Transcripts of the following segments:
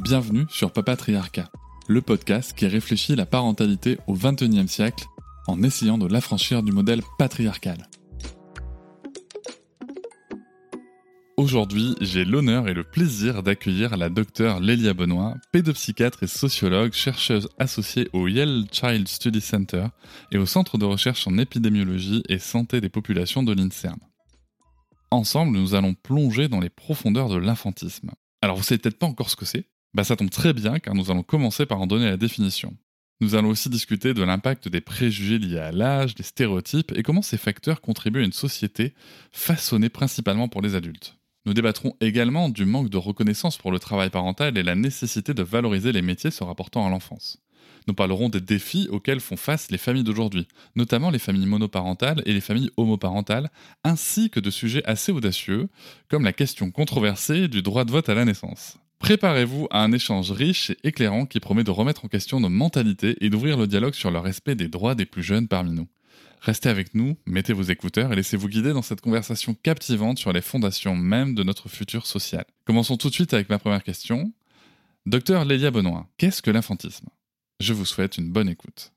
Bienvenue sur Papatriarcat, le podcast qui réfléchit la parentalité au XXIe siècle en essayant de l'affranchir du modèle patriarcal. Aujourd'hui, j'ai l'honneur et le plaisir d'accueillir la docteure Laelia Benoit, pédopsychiatre et sociologue, chercheuse associée au Yale Child Study Center et au Centre de recherche en épidémiologie et santé des populations de l'INSERM. Ensemble, nous allons plonger dans les profondeurs de l'infantisme. Alors vous savez peut-être pas encore ce que c'est. Ça tombe très bien car nous allons commencer par en donner la définition. Nous allons aussi discuter de l'impact des préjugés liés à l'âge, des stéréotypes et comment ces facteurs contribuent à une société façonnée principalement pour les adultes. Nous débattrons également du manque de reconnaissance pour le travail parental et la nécessité de valoriser les métiers se rapportant à l'enfance. Nous parlerons des défis auxquels font face les familles d'aujourd'hui, notamment les familles monoparentales et les familles homoparentales, ainsi que de sujets assez audacieux, comme la question controversée du droit de vote à la naissance. Préparez-vous à un échange riche et éclairant qui promet de remettre en question nos mentalités et d'ouvrir le dialogue sur le respect des droits des plus jeunes parmi nous. Restez avec nous, mettez vos écouteurs et laissez-vous guider dans cette conversation captivante sur les fondations même de notre futur social. Commençons tout de suite avec ma première question. Docteur Laelia Benoit, qu'est-ce que l'infantisme ? Je vous souhaite une bonne écoute.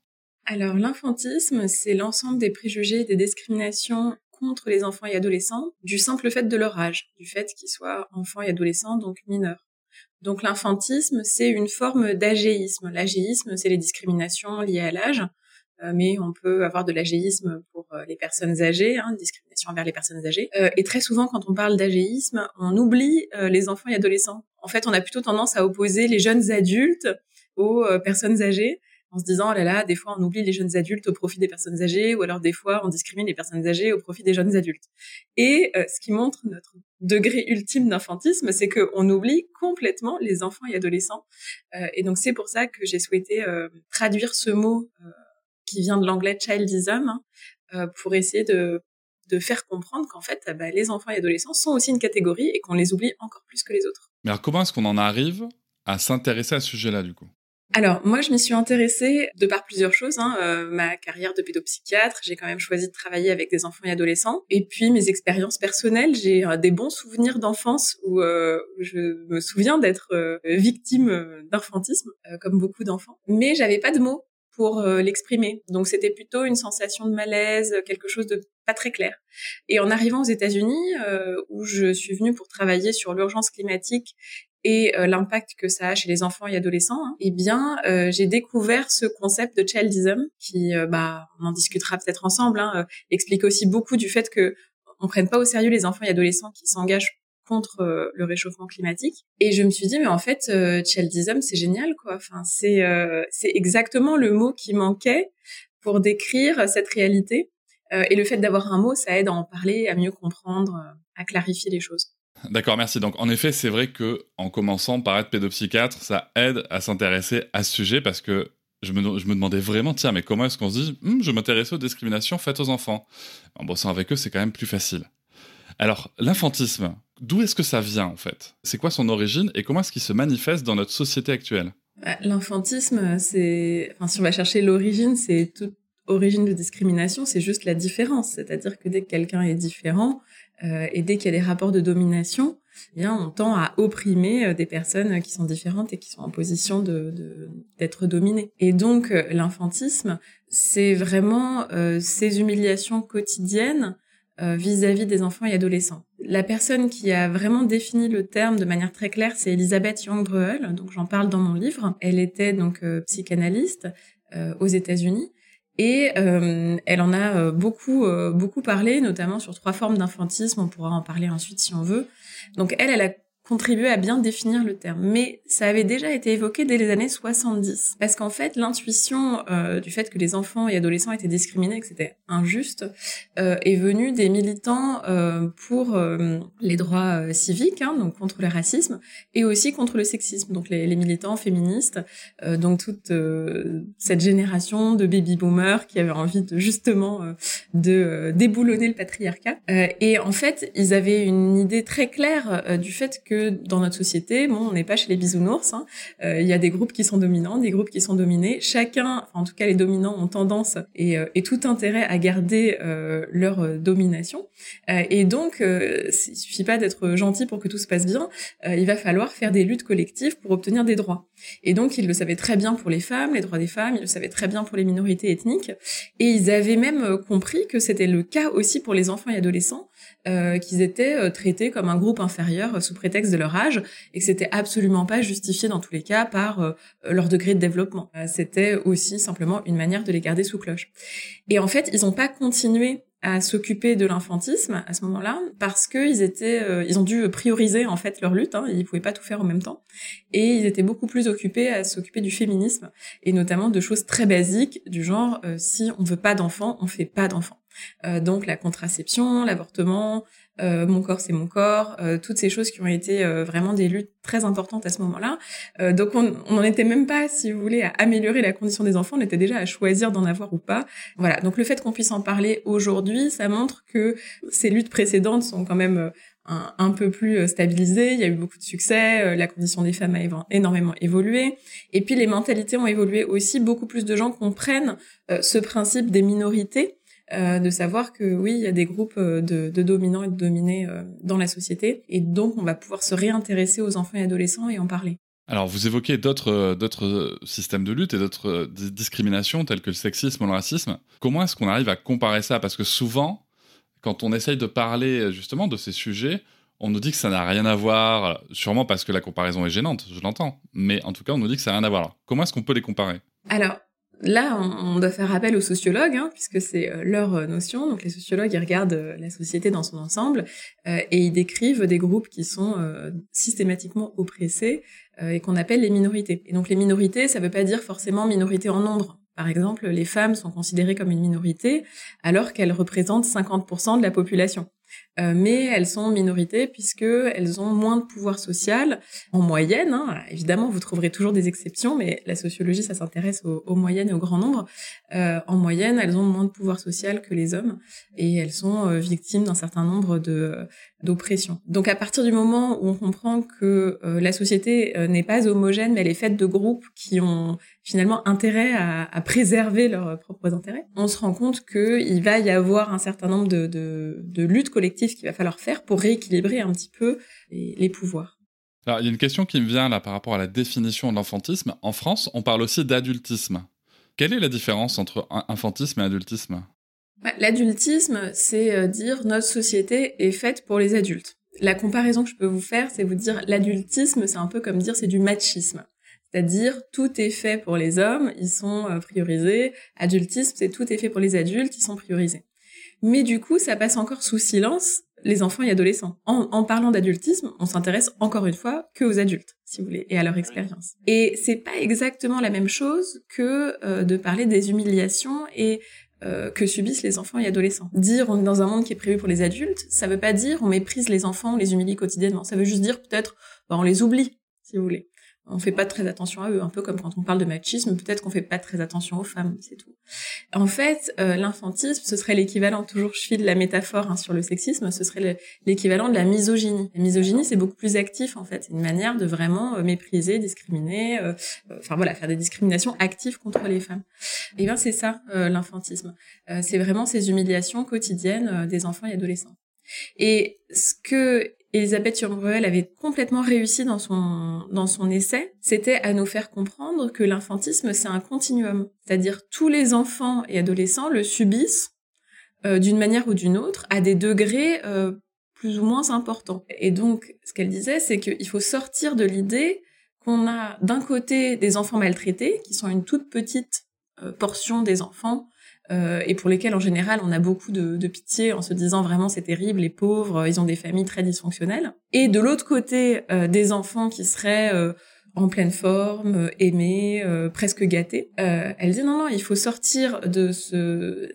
Alors l'infantisme, c'est l'ensemble des préjugés et des discriminations contre les enfants et adolescents du simple fait de leur âge, du fait qu'ils soient enfants et adolescents, donc mineurs. Donc l'infantisme, c'est une forme d'agéisme. L'agéisme, c'est les discriminations liées à l'âge, mais on peut avoir de l'agéisme pour les personnes âgées, discrimination envers les personnes âgées. Et très souvent, quand on parle d'agéisme, on oublie les enfants et adolescents. En fait, on a plutôt tendance à opposer les jeunes adultes aux personnes âgées, en se disant, oh là là, des fois on oublie les jeunes adultes au profit des personnes âgées, ou alors des fois on discrimine les personnes âgées au profit des jeunes adultes. Et ce qui montre notre degré ultime d'infantisme, c'est qu'on oublie complètement les enfants et adolescents. Et donc c'est pour ça que j'ai souhaité traduire ce mot qui vient de l'anglais « childism » pour essayer de faire comprendre qu'en fait, les enfants et adolescents sont aussi une catégorie et qu'on les oublie encore plus que les autres. Mais alors comment est-ce qu'on en arrive à s'intéresser à ce sujet-là du coup ? Alors, moi, je m'y suis intéressée de par plusieurs choses. Ma carrière de pédopsychiatre, j'ai quand même choisi de travailler avec des enfants et adolescents. Et puis, mes expériences personnelles, j'ai des bons souvenirs d'enfance où je me souviens d'être victime d'infantisme, comme beaucoup d'enfants. Mais j'avais pas de mots pour l'exprimer. Donc, c'était plutôt une sensation de malaise, quelque chose de pas très clair. Et en arrivant aux États-Unis, où je suis venue pour travailler sur l'urgence climatique et l'impact que ça a chez les enfants et adolescents, j'ai découvert ce concept de childism qui, on en discutera peut-être ensemble, explique aussi beaucoup du fait que on prenne pas au sérieux les enfants et adolescents qui s'engagent contre le réchauffement climatique. Et je me suis dit, mais en fait, childism, c'est génial, quoi. Enfin, c'est exactement le mot qui manquait pour décrire cette réalité. Et le fait d'avoir un mot, ça aide à en parler, à mieux comprendre, à clarifier les choses. D'accord, merci. Donc, en effet, c'est vrai qu'en commençant par être pédopsychiatre, ça aide à s'intéresser à ce sujet parce que je me demandais vraiment, tiens, mais comment est-ce qu'on se dit « je m'intéressais aux discriminations faites aux enfants ». En bossant avec eux, c'est quand même plus facile. Alors, l'infantisme, d'où est-ce que ça vient en fait ? C'est quoi son origine et comment est-ce qu'il se manifeste dans notre société actuelle ? L'infantisme, c'est... Enfin, si on va chercher l'origine, c'est toute origine de discrimination, c'est juste la différence. C'est-à-dire que dès que quelqu'un est différent... et dès qu'il y a des rapports de domination, on tend à opprimer des personnes qui sont différentes et qui sont en position d'être dominées. Et donc l'infantisme, c'est vraiment ces humiliations quotidiennes vis-à-vis des enfants et adolescents. La personne qui a vraiment défini le terme de manière très claire, c'est Elisabeth Young-Bruehl, donc j'en parle dans mon livre. Elle était donc psychanalyste aux États-Unis. Et elle en a beaucoup parlé, notamment sur 3 formes d'infantisme. On pourra en parler ensuite si on veut. Donc elle a contribué à bien définir le terme, mais ça avait déjà été évoqué dès les années 70. Parce qu'en fait, l'intuition du fait que les enfants et adolescents étaient discriminés, que c'était injuste, est venue des militants pour les droits civiques, hein, donc contre le racisme, et aussi contre le sexisme, donc les militants féministes, donc toute cette génération de baby-boomers qui avaient envie de justement de déboulonner le patriarcat. Et en fait, ils avaient une idée très claire du fait que dans notre société, bon, on n'est pas chez les bisounours, hein. Y a des groupes qui sont dominants, des groupes qui sont dominés. Chacun, en tout cas les dominants, ont tendance et tout intérêt à garder leur domination. Et donc, il suffit pas d'être gentil pour que tout se passe bien. Il va falloir faire des luttes collectives pour obtenir des droits. Et donc, ils le savaient très bien pour les femmes, les droits des femmes, ils le savaient très bien pour les minorités ethniques. Et ils avaient même compris que c'était le cas aussi pour les enfants et adolescents, qu'ils étaient traités comme un groupe inférieur sous prétexte de leur âge, et que c'était absolument pas justifié dans tous les cas par leur degré de développement. C'était aussi simplement une manière de les garder sous cloche. Et en fait, ils n'ont pas continué à s'occuper de l'infantisme à ce moment-là, parce que ils ont dû prioriser en fait leur lutte, hein, ils pouvaient pas tout faire en même temps, et ils étaient beaucoup plus occupés à s'occuper du féminisme, et notamment de choses très basiques du genre si on veut pas d'enfants, on fait pas d'enfants. Donc la contraception, l'avortement, mon corps c'est mon corps, toutes ces choses qui ont été vraiment des luttes très importantes à ce moment-là. Donc on n'en était même pas, si vous voulez, à améliorer la condition des enfants, on était déjà à choisir d'en avoir ou pas. Voilà, donc le fait qu'on puisse en parler aujourd'hui, ça montre que ces luttes précédentes sont quand même un peu plus stabilisée, il y a eu beaucoup de succès, la condition des femmes a énormément évolué, et puis les mentalités ont évolué aussi, beaucoup plus de gens comprennent ce principe des minorités, de savoir que oui, il y a des groupes de dominants et de dominés dans la société, et donc on va pouvoir se réintéresser aux enfants et adolescents et en parler. Alors, vous évoquez d'autres systèmes de lutte et d'autres discriminations, telles que le sexisme ou le racisme. Comment est-ce qu'on arrive à comparer ça ? Parce que souvent, quand on essaye de parler justement de ces sujets, on nous dit que ça n'a rien à voir, sûrement parce que la comparaison est gênante, je l'entends, mais en tout cas, on nous dit que ça n'a rien à voir. Alors, comment est-ce qu'on peut les comparer ? Alors, là, on doit faire appel aux sociologues, hein, puisque c'est leur notion. Donc, les sociologues, ils regardent la société dans son ensemble et ils décrivent des groupes qui sont systématiquement oppressés et qu'on appelle les minorités. Et donc, les minorités, ça ne veut pas dire forcément minorité en nombre. Par exemple, les femmes sont considérées comme une minorité alors qu'elles représentent 50% de la population. Mais elles sont minorités puisqu'elles ont moins de pouvoir social en moyenne. Hein. Évidemment, vous trouverez toujours des exceptions, mais la sociologie, ça s'intéresse aux moyennes et aux grands nombres. En moyenne, elles ont moins de pouvoir social que les hommes et elles sont victimes d'un certain nombre d'oppressions. Donc à partir du moment où on comprend que la société n'est pas homogène, mais elle est faite de groupes qui ont finalement intérêt à préserver leurs propres intérêts, on se rend compte qu'il va y avoir un certain nombre de luttes collectives qu'il va falloir faire pour rééquilibrer un petit peu les pouvoirs. Alors, il y a une question qui me vient là par rapport à la définition de l'enfantisme. En France, on parle aussi d'adultisme. Quelle est la différence entre infantisme et adultisme ? L'adultisme, c'est dire notre société est faite pour les adultes. La comparaison que je peux vous faire, c'est vous dire l'adultisme, c'est un peu comme dire c'est du machisme. C'est-à-dire, tout est fait pour les hommes, ils sont priorisés. Adultisme, c'est tout est fait pour les adultes, ils sont priorisés. Mais du coup, ça passe encore sous silence les enfants et adolescents. En parlant d'adultisme, on s'intéresse encore une fois que aux adultes, si vous voulez, et à leur expérience. Et c'est pas exactement la même chose que de parler des humiliations et que subissent les enfants et adolescents. Dire on est dans un monde qui est prévu pour les adultes, ça veut pas dire on méprise les enfants, on les humilie quotidiennement. Ça veut juste dire peut-être on les oublie, si vous voulez. On fait pas très attention à eux, un peu comme quand on parle de machisme, peut-être qu'on fait pas très attention aux femmes, c'est tout. En fait, l'infantisme, ce serait l'équivalent, toujours je file la métaphore hein, sur le sexisme, ce serait l'équivalent de la misogynie. La misogynie, c'est beaucoup plus actif, en fait. C'est une manière de vraiment mépriser, discriminer, faire des discriminations actives contre les femmes. Et bien, c'est ça, l'infantisme. C'est vraiment ces humiliations quotidiennes des enfants et adolescents. Et ce que Elisabeth Young-Bruehl avait complètement réussi dans son essai, c'était à nous faire comprendre que l'infantisme, c'est un continuum. C'est-à-dire, tous les enfants et adolescents le subissent d'une manière ou d'une autre, à des degrés plus ou moins importants. Et donc, ce qu'elle disait, c'est qu'il faut sortir de l'idée qu'on a d'un côté des enfants maltraités, qui sont une toute petite portion des enfants, et pour lesquels, en général, on a beaucoup de pitié en se disant vraiment c'est terrible, les pauvres, ils ont des familles très dysfonctionnelles. Et de l'autre côté, des enfants qui seraient en pleine forme, aimés, presque gâtés. Elle dit non, il faut sortir de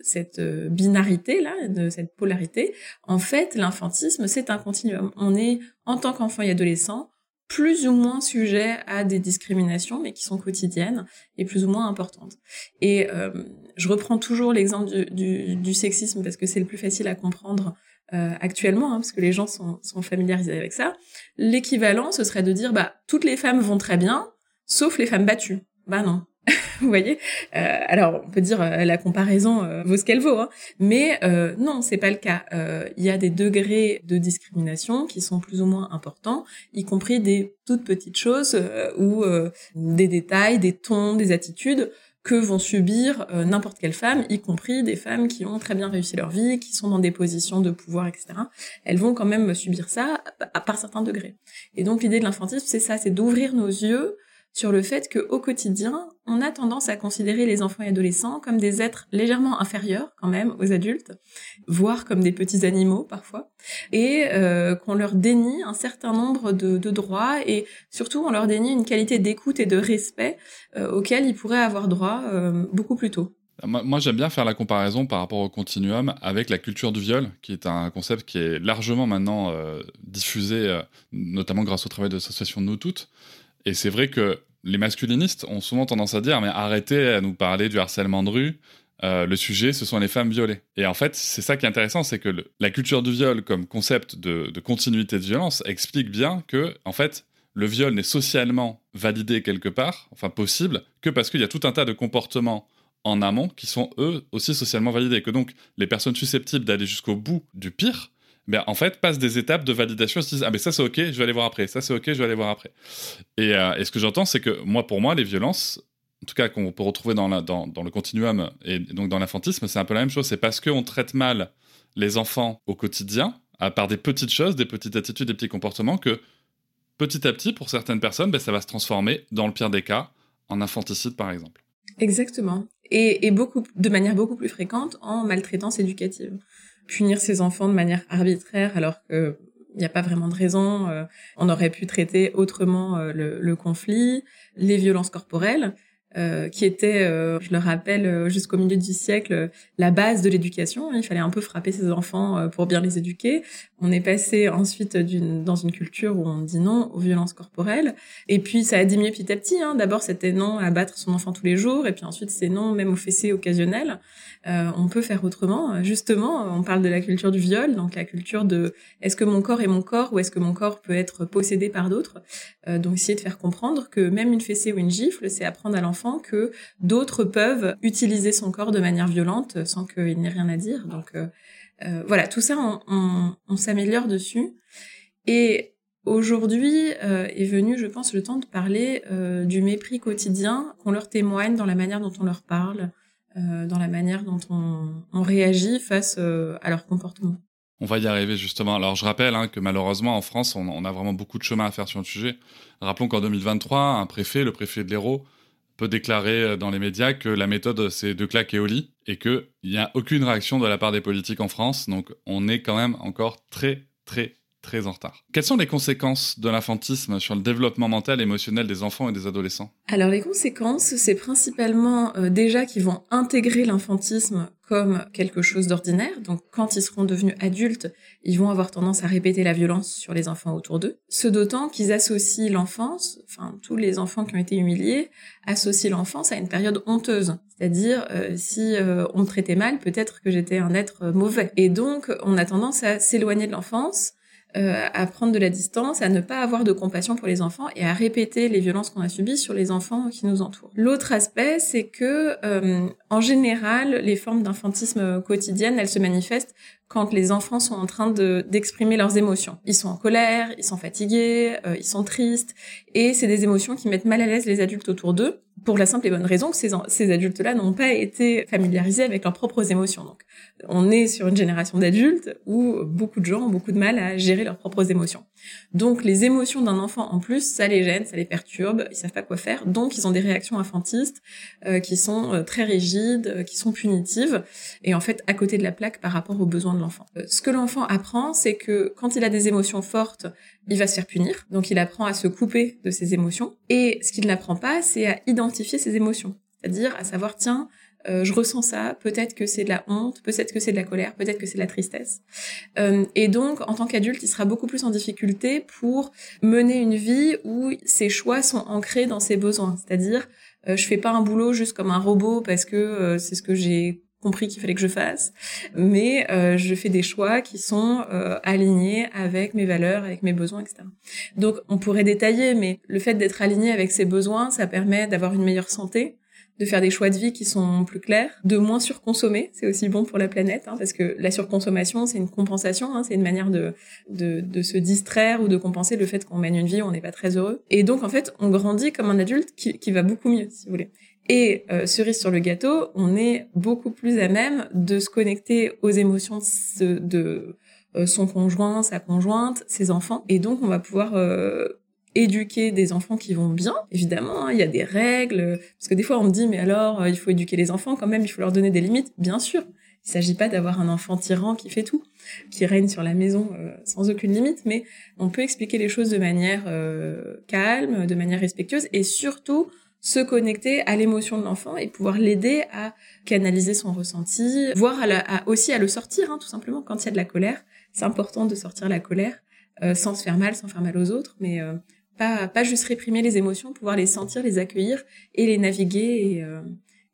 cette binarité là, de cette polarité. En fait, l'infantisme, c'est un continuum. On est, en tant qu'enfant et adolescent, plus ou moins sujet à des discriminations, mais qui sont quotidiennes et plus ou moins importantes. Et je reprends toujours l'exemple du sexisme parce que c'est le plus facile à comprendre actuellement, parce que les gens sont familiarisés avec ça. L'équivalent, ce serait de dire toutes les femmes vont très bien, sauf les femmes battues. Non. Vous voyez, alors on peut dire la comparaison vaut ce qu'elle vaut, hein, mais non, c'est pas le cas. Il y a des degrés de discrimination qui sont plus ou moins importants, y compris des toutes petites choses ou des détails, des tons, des attitudes que vont subir n'importe quelle femme, y compris des femmes qui ont très bien réussi leur vie, qui sont dans des positions de pouvoir, etc. Elles vont quand même subir ça par certains degrés. Et donc l'idée de l'infantisme, c'est ça, c'est d'ouvrir nos yeux sur le fait qu'au quotidien, on a tendance à considérer les enfants et adolescents comme des êtres légèrement inférieurs, quand même, aux adultes, voire comme des petits animaux, parfois, et qu'on leur dénie un certain nombre de droits, et surtout, on leur dénie une qualité d'écoute et de respect auxquels ils pourraient avoir droit beaucoup plus tôt. Moi, j'aime bien faire la comparaison par rapport au continuum avec la culture du viol, qui est un concept qui est largement maintenant diffusé, notamment grâce au travail de l'association Nous Toutes. Et c'est vrai que les masculinistes ont souvent tendance à dire « mais arrêtez à nous parler du harcèlement de rue, le sujet, ce sont les femmes violées ». Et en fait, c'est ça qui est intéressant, c'est que la culture du viol comme concept de continuité de violence explique bien que, en fait, le viol n'est socialement validé quelque part, enfin possible, que parce qu'il y a tout un tas de comportements en amont qui sont eux aussi socialement validés. Que donc, les personnes susceptibles d'aller jusqu'au bout du pire, en fait, passent des étapes de validation, se disent « ah, mais ça, c'est OK, je vais aller voir après. Ça, c'est OK, je vais aller voir après. » et ce que j'entends, c'est que, pour moi, les violences, en tout cas, qu'on peut retrouver dans le continuum et donc dans l'infantisme, c'est un peu la même chose. C'est parce qu'on traite mal les enfants au quotidien, par des petites choses, des petites attitudes, des petits comportements, que petit à petit, pour certaines personnes, ça va se transformer, dans le pire des cas, en infanticide, par exemple. Exactement. Et de manière beaucoup plus fréquente, en maltraitance éducative. Punir ses enfants de manière arbitraire alors qu'il n'y a pas vraiment de raison, on aurait pu traiter autrement le conflit, les violences corporelles, qui étaient, je le rappelle, jusqu'au milieu du siècle, la base de l'éducation. Il fallait un peu frapper ses enfants pour bien les éduquer. On est passé ensuite dans une culture où on dit non aux violences corporelles. Et puis ça a diminué petit à petit. D'abord, c'était non à battre son enfant tous les jours. Et puis ensuite, c'est non même aux fessées occasionnelles. On peut faire autrement. Justement, on parle de la culture du viol, donc la culture de est-ce que mon corps est mon corps ou est-ce que mon corps peut être possédé par d'autres. Donc essayer de faire comprendre que même une fessée ou une gifle, c'est apprendre à l'enfant que d'autres peuvent utiliser son corps de manière violente sans qu'il n'ait rien à dire. Donc voilà, tout ça, on s'améliore dessus. Et aujourd'hui est venu, je pense, le temps de parler du mépris quotidien qu'on leur témoigne dans la manière dont on leur parle, dans la manière dont on réagit face à leur comportement. On va y arriver justement. Alors je rappelle que malheureusement en France, on a vraiment beaucoup de chemin à faire sur le sujet. Rappelons qu'en 2023, le préfet de l'Hérault, peut déclarer dans les médias que la méthode, c'est de claquer au lit et qu'il n'y a aucune réaction de la part des politiques en France. Donc, on est quand même encore très, très, très en retard. Quelles sont les conséquences de l'infantisme sur le développement mental et émotionnel des enfants et des adolescents ? Alors, les conséquences, c'est principalement déjà qu'ils vont intégrer l'infantisme comme quelque chose d'ordinaire. Donc, quand ils seront devenus adultes, ils vont avoir tendance à répéter la violence sur les enfants autour d'eux. Ce d'autant qu'ils associent l'enfance, tous les enfants qui ont été humiliés, associent l'enfance à une période honteuse. C'est-à-dire, si on me traitait mal, peut-être que j'étais un être mauvais. Et donc, on a tendance à s'éloigner de l'enfance, à prendre de la distance, à ne pas avoir de compassion pour les enfants et à répéter les violences qu'on a subies sur les enfants qui nous entourent. L'autre aspect, c'est que, en général, les formes d'infantisme quotidienne, elles se manifestent quand les enfants sont en train d'exprimer leurs émotions. Ils sont en colère, ils sont fatigués, ils sont tristes, et c'est des émotions qui mettent mal à l'aise les adultes autour d'eux, pour la simple et bonne raison que ces adultes-là n'ont pas été familiarisés avec leurs propres émotions. Donc, on est sur une génération d'adultes où beaucoup de gens ont beaucoup de mal à gérer leurs propres émotions. Donc, les émotions d'un enfant, en plus, ça les gêne, ça les perturbe, ils savent pas quoi faire, donc ils ont des réactions infantistes qui sont très rigides, rigides, qui sont punitives, et en fait à côté de la plaque par rapport aux besoins de l'enfant. Ce que l'enfant apprend, c'est que quand il a des émotions fortes, il va se faire punir, donc il apprend à se couper de ses émotions, et ce qu'il n'apprend pas, c'est à identifier ses émotions, c'est-à-dire à savoir, tiens, je ressens ça, peut-être que c'est de la honte, peut-être que c'est de la colère, peut-être que c'est de la tristesse. Et donc, en tant qu'adulte, il sera beaucoup plus en difficulté pour mener une vie où ses choix sont ancrés dans ses besoins. C'est-à-dire, je fais pas un boulot juste comme un robot parce que c'est ce que j'ai compris qu'il fallait que je fasse, mais je fais des choix qui sont alignés avec mes valeurs, avec mes besoins, etc. Donc, on pourrait détailler, mais le fait d'être aligné avec ses besoins, ça permet d'avoir une meilleure santé, de faire des choix de vie qui sont plus clairs, de moins surconsommer, c'est aussi bon pour la planète, hein, parce que la surconsommation, c'est une compensation, hein, c'est une manière de se distraire ou de compenser le fait qu'on mène une vie où on n'est pas très heureux. Et donc, en fait, on grandit comme un adulte qui va beaucoup mieux, si vous voulez. Et cerise sur le gâteau, on est beaucoup plus à même de se connecter aux émotions de son conjoint, sa conjointe, ses enfants. Et donc, on va pouvoir... éduquer des enfants qui vont bien, évidemment, hein, il y a des règles, parce que des fois on me dit, mais alors, il faut éduquer les enfants quand même, il faut leur donner des limites. Bien sûr, il ne s'agit pas d'avoir un enfant tyran qui fait tout, qui règne sur la maison sans aucune limite, mais on peut expliquer les choses de manière calme, de manière respectueuse, et surtout se connecter à l'émotion de l'enfant et pouvoir l'aider à canaliser son ressenti, voire aussi à le sortir, hein, tout simplement, quand il y a de la colère. C'est important de sortir la colère, sans se faire mal, sans faire mal aux autres, mais... Pas juste réprimer les émotions, pouvoir les sentir, les accueillir et les naviguer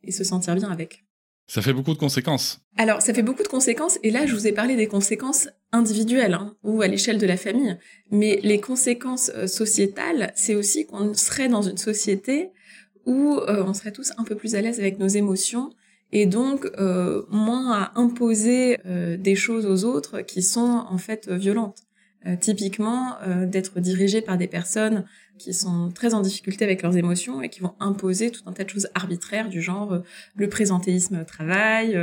et se sentir bien avec. Ça fait beaucoup de conséquences. Alors, ça fait beaucoup de conséquences, et là, je vous ai parlé des conséquences individuelles, hein, ou à l'échelle de la famille. Mais les conséquences sociétales, c'est aussi qu'on serait dans une société où on serait tous un peu plus à l'aise avec nos émotions, et donc moins à imposer des choses aux autres qui sont en fait violentes. Typiquement, d'être dirigé par des personnes qui sont très en difficulté avec leurs émotions et qui vont imposer tout un tas de choses arbitraires du genre le présentéisme au travail,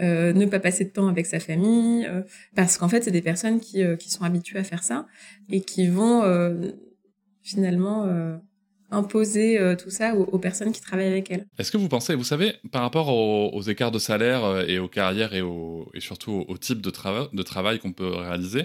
ne pas passer de temps avec sa famille, parce qu'en fait, c'est des personnes qui sont habituées à faire ça et qui vont finalement... imposer tout ça aux personnes qui travaillent avec elles. Est-ce que vous pensez, vous savez, par rapport aux écarts de salaire et aux carrières et surtout au type de travail qu'on peut réaliser,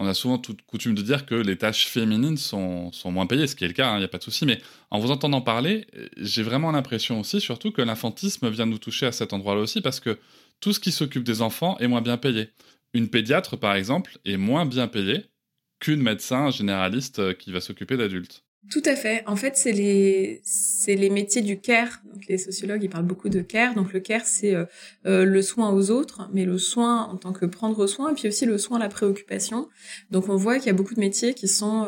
on a souvent coutume de dire que les tâches féminines sont moins payées, ce qui est le cas, hein, y a pas de souci, mais en vous entendant parler, j'ai vraiment l'impression aussi, surtout, que l'infantisme vient nous toucher à cet endroit-là aussi, parce que tout ce qui s'occupe des enfants est moins bien payé. Une pédiatre, par exemple, est moins bien payée qu'une médecin généraliste qui va s'occuper d'adultes. Tout à fait. En fait, c'est les métiers du care. Donc, les sociologues, ils parlent beaucoup de care. Donc, le care, c'est le soin aux autres, mais le soin en tant que prendre soin, et puis aussi le soin à la préoccupation. Donc, on voit qu'il y a beaucoup de métiers qui sont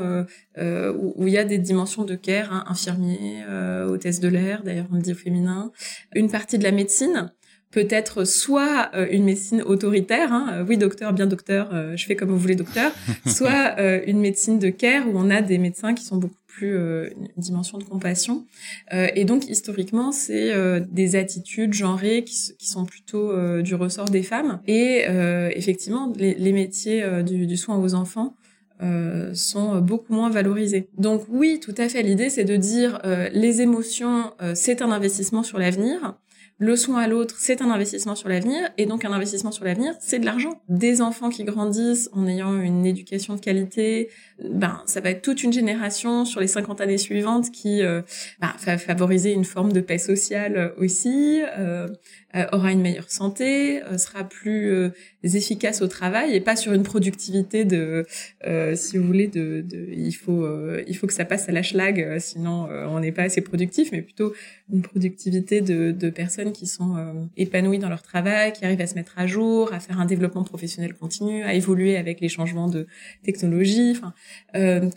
où il y a des dimensions de care, hein, infirmier, hôtesse de l'air, d'ailleurs, on le dit au féminin. Une partie de la médecine, peut-être soit une médecine autoritaire, hein, oui docteur, bien docteur, je fais comme vous voulez docteur, soit une médecine de care où on a des médecins qui sont beaucoup plus une dimension de compassion. Et donc, historiquement, c'est des attitudes genrées qui sont plutôt du ressort des femmes. Et effectivement, les métiers du soin aux enfants sont beaucoup moins valorisés. Donc oui, tout à fait, l'idée, c'est de dire les émotions, c'est un investissement sur l'avenir. Le soin à l'autre, c'est un investissement sur l'avenir, et donc un investissement sur l'avenir, c'est de l'argent. Des enfants qui grandissent en ayant une éducation de qualité, ben ça va être toute une génération sur les 50 années suivantes qui va favoriser une forme de paix sociale aussi, aura une meilleure santé, sera plus efficace au travail, et pas sur une productivité de, si vous voulez, il faut que ça passe à la schlag, sinon on n'est pas assez productif, mais plutôt une productivité de personnes qui sont épanouies dans leur travail, qui arrivent à se mettre à jour, à faire un développement professionnel continu, à évoluer avec les changements de technologie, enfin,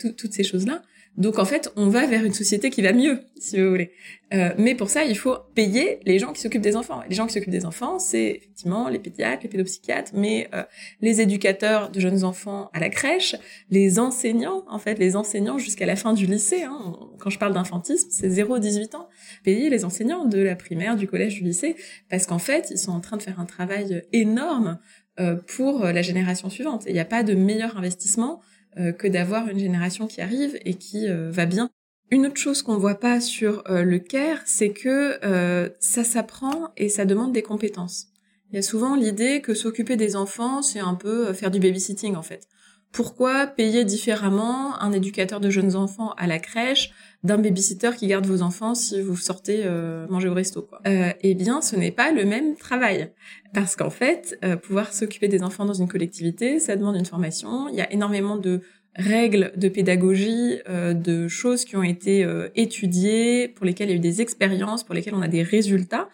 toutes ces choses-là. Donc, en fait, on va vers une société qui va mieux, si vous voulez. Mais pour ça, il faut payer les gens qui s'occupent des enfants. Les gens qui s'occupent des enfants, c'est effectivement les pédiatres, les pédopsychiatres, mais les éducateurs de jeunes enfants à la crèche, les enseignants, en fait, les enseignants jusqu'à la fin du lycée. Hein. Quand je parle d'infantisme, c'est 0-18 ans. Payer les enseignants de la primaire, du collège, du lycée, parce qu'en fait, ils sont en train de faire un travail énorme pour la génération suivante. Il n'y a pas de meilleur investissement que d'avoir une génération qui arrive et qui va bien. Une autre chose qu'on ne voit pas sur le care, c'est que ça s'apprend et ça demande des compétences. Il y a souvent l'idée que s'occuper des enfants, c'est un peu faire du babysitting, en fait. Pourquoi payer différemment un éducateur de jeunes enfants à la crèche d'un babysitter qui garde vos enfants si vous sortez manger au resto, quoi. Eh bien, ce n'est pas le même travail. Parce qu'en fait, pouvoir s'occuper des enfants dans une collectivité, ça demande une formation. Il y a énormément de règles de pédagogie, de choses qui ont été étudiées, pour lesquelles il y a eu des expériences, pour lesquelles on a des résultats.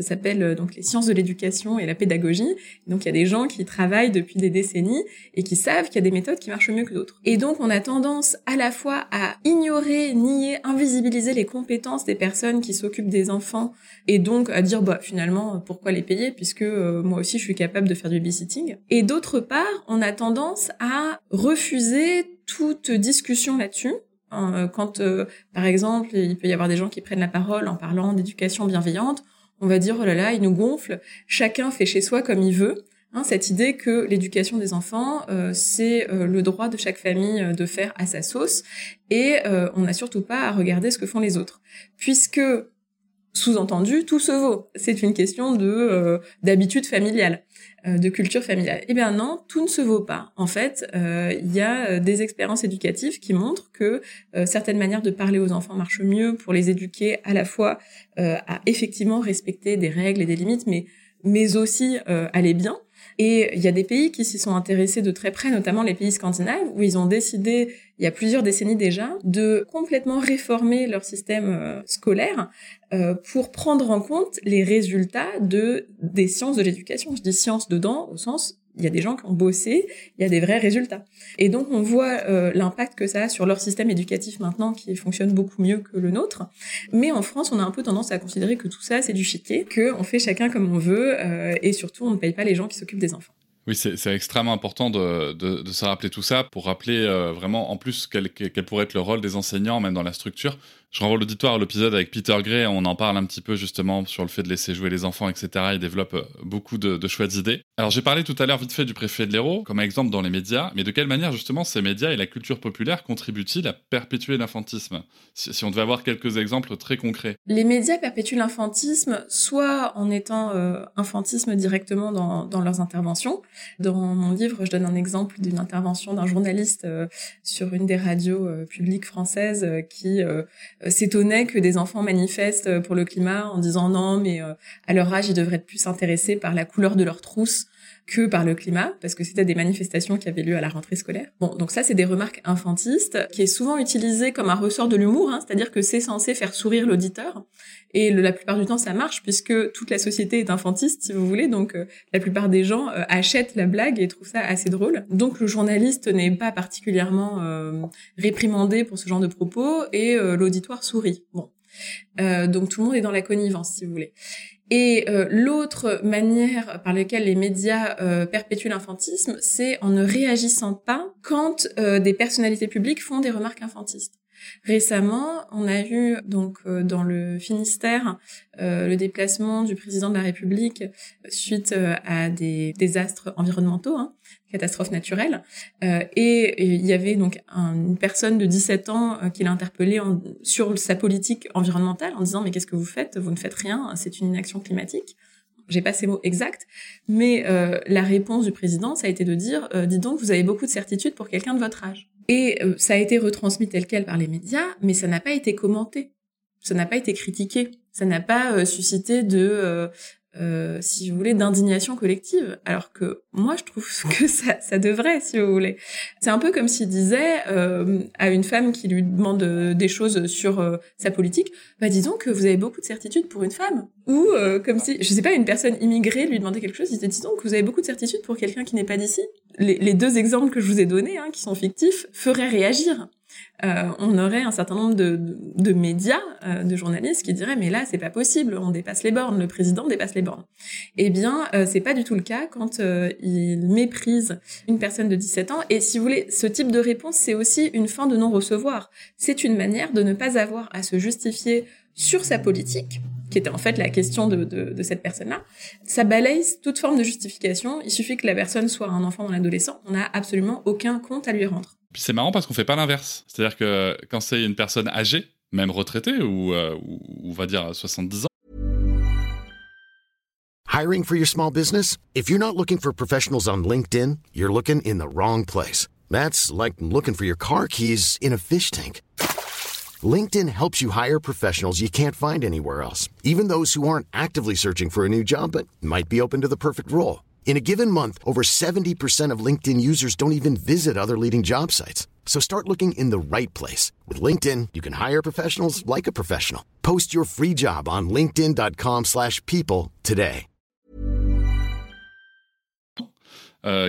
Ça s'appelle donc les sciences de l'éducation et la pédagogie. Donc il y a des gens qui travaillent depuis des décennies et qui savent qu'il y a des méthodes qui marchent mieux que d'autres. Et donc on a tendance à la fois à ignorer, nier, invisibiliser les compétences des personnes qui s'occupent des enfants et donc à dire bah finalement pourquoi les payer puisque moi aussi je suis capable de faire du babysitting. Et d'autre part, on a tendance à refuser toute discussion là-dessus. Quand par exemple, il peut y avoir des gens qui prennent la parole en parlant d'éducation bienveillante, on va dire, oh là là, il nous gonfle, chacun fait chez soi comme il veut. Hein, cette idée que l'éducation des enfants, c'est le droit de chaque famille de faire à sa sauce, et on n'a surtout pas à regarder ce que font les autres. Puisque, sous-entendu, tout se vaut. C'est une question d'habitude familiale, de culture familiale. Eh bien non, tout ne se vaut pas. En fait, il y a des expériences éducatives qui montrent que certaines manières de parler aux enfants marchent mieux pour les éduquer à la fois à effectivement respecter des règles et des limites, mais aussi aller bien. Et il y a des pays qui s'y sont intéressés de très près, notamment les pays scandinaves, où ils ont décidé, il y a plusieurs décennies déjà, de complètement réformer leur système scolaire pour prendre en compte les résultats des sciences de l'éducation. Je dis sciences dedans, au sens, il y a des gens qui ont bossé, il y a des vrais résultats. Et donc on voit l'impact que ça a sur leur système éducatif maintenant, qui fonctionne beaucoup mieux que le nôtre. Mais en France, on a un peu tendance à considérer que tout ça, c'est du chiquet, qu'on fait chacun comme on veut, et surtout, on ne paye pas les gens qui s'occupent des enfants. Oui, c'est extrêmement important de se rappeler tout ça, pour rappeler vraiment, en plus, quel pourrait être le rôle des enseignants, même dans la structure. Je renvoie l'auditoire à l'épisode avec Peter Gray, on en parle un petit peu justement sur le fait de laisser jouer les enfants, etc. Il développe beaucoup de chouettes idées. Alors j'ai parlé tout à l'heure vite fait du préfet de l'Hérault, comme exemple dans les médias, mais de quelle manière justement ces médias et la culture populaire contribuent-ils à perpétuer l'infantisme ? Si on devait avoir quelques exemples très concrets. Les médias perpétuent l'infantisme, soit en étant infantisme directement dans leurs interventions. Dans mon livre, je donne un exemple d'une intervention d'un journaliste sur une des radios publiques françaises qui... s'étonnait que des enfants manifestent pour le climat en disant non, mais à leur âge, ils devraient être plus s'intéresser par la couleur de leur trousse que par le climat, parce que c'était des manifestations qui avaient lieu à la rentrée scolaire. Bon, donc ça, c'est des remarques infantistes, qui est souvent utilisée comme un ressort de l'humour, hein, c'est-à-dire que c'est censé faire sourire l'auditeur, et la plupart du temps, ça marche, puisque toute la société est infantiste, si vous voulez, donc la plupart des gens achètent la blague et trouvent ça assez drôle. Donc le journaliste n'est pas particulièrement réprimandé pour ce genre de propos, et l'auditoire sourit. Bon, donc tout le monde est dans la connivence, si vous voulez. Et l'autre manière par laquelle les médias perpétuent l'infantisme, c'est en ne réagissant pas quand des personnalités publiques font des remarques infantistes. Récemment, on a eu donc dans le Finistère le déplacement du président de la République suite à des désastres environnementaux, hein, catastrophes naturelles, et il y avait donc une personne de 17 ans qui l'a interpellé sur sa politique environnementale en disant « mais qu'est-ce que vous faites ? Vous ne faites rien, c'est une inaction climatique ». J'ai pas ces mots exacts, mais la réponse du président, ça a été de dire « dis donc, vous avez beaucoup de certitudes pour quelqu'un de votre âge ». Et ça a été retransmis tel quel par les médias, mais ça n'a pas été commenté, ça n'a pas été critiqué, ça n'a pas suscité si vous voulez, d'indignation collective. Alors que moi, je trouve que ça devrait, si vous voulez. C'est un peu comme s'il disait à une femme qui lui demande des choses sur sa politique, bah disons que vous avez beaucoup de certitudes pour une femme. Ou comme si, je sais pas, une personne immigrée lui demandait quelque chose, il disait disons que vous avez beaucoup de certitudes pour quelqu'un qui n'est pas d'ici. Les deux exemples que je vous ai donnés, hein, qui sont fictifs, feraient réagir. On aurait un certain nombre de médias, de journalistes qui diraient mais là c'est pas possible, on dépasse les bornes, le président dépasse les bornes. Eh bien c'est pas du tout le cas quand il méprise une personne de 17 ans, et si vous voulez, ce type de réponse c'est aussi une fin de non-recevoir. C'est une manière de ne pas avoir à se justifier sur sa politique, qui était en fait la question de cette personne-là. Ça balaye toute forme de justification, il suffit que la personne soit un enfant ou un adolescent, on n'a absolument aucun compte à lui rendre. Puis c'est marrant parce qu'on fait pas l'inverse. C'est-à-dire que quand c'est une personne âgée, même retraité ou on va dire à 70 ans. Hiring for your small business? If you're not looking for professionals on LinkedIn, you're looking in the wrong place. That's like looking for your car keys in a fish tank. LinkedIn helps you hire professionals you can't find anywhere else, even those who aren't actively searching for a new job but might be open to the perfect role. In a given month, over 70% of LinkedIn users don't even visit other leading job sites. So start looking in the right place. With LinkedIn, you can hire professionals like a professional. Post your free job on linkedin.com/people today.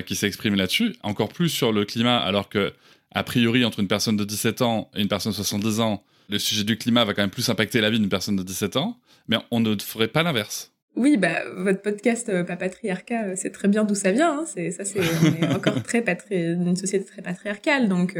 Qui s'est exprimé là-dessus, encore plus sur le climat, alors que, a priori, entre une personne de 17 ans et une personne de 70 ans, le sujet du climat va quand même plus impacter la vie d'une personne de 17 ans, mais on ne ferait pas l'inverse. Oui, bah, votre podcast Papatriarcat, c'est très bien d'où ça vient, hein. On est encore une société très patriarcale, donc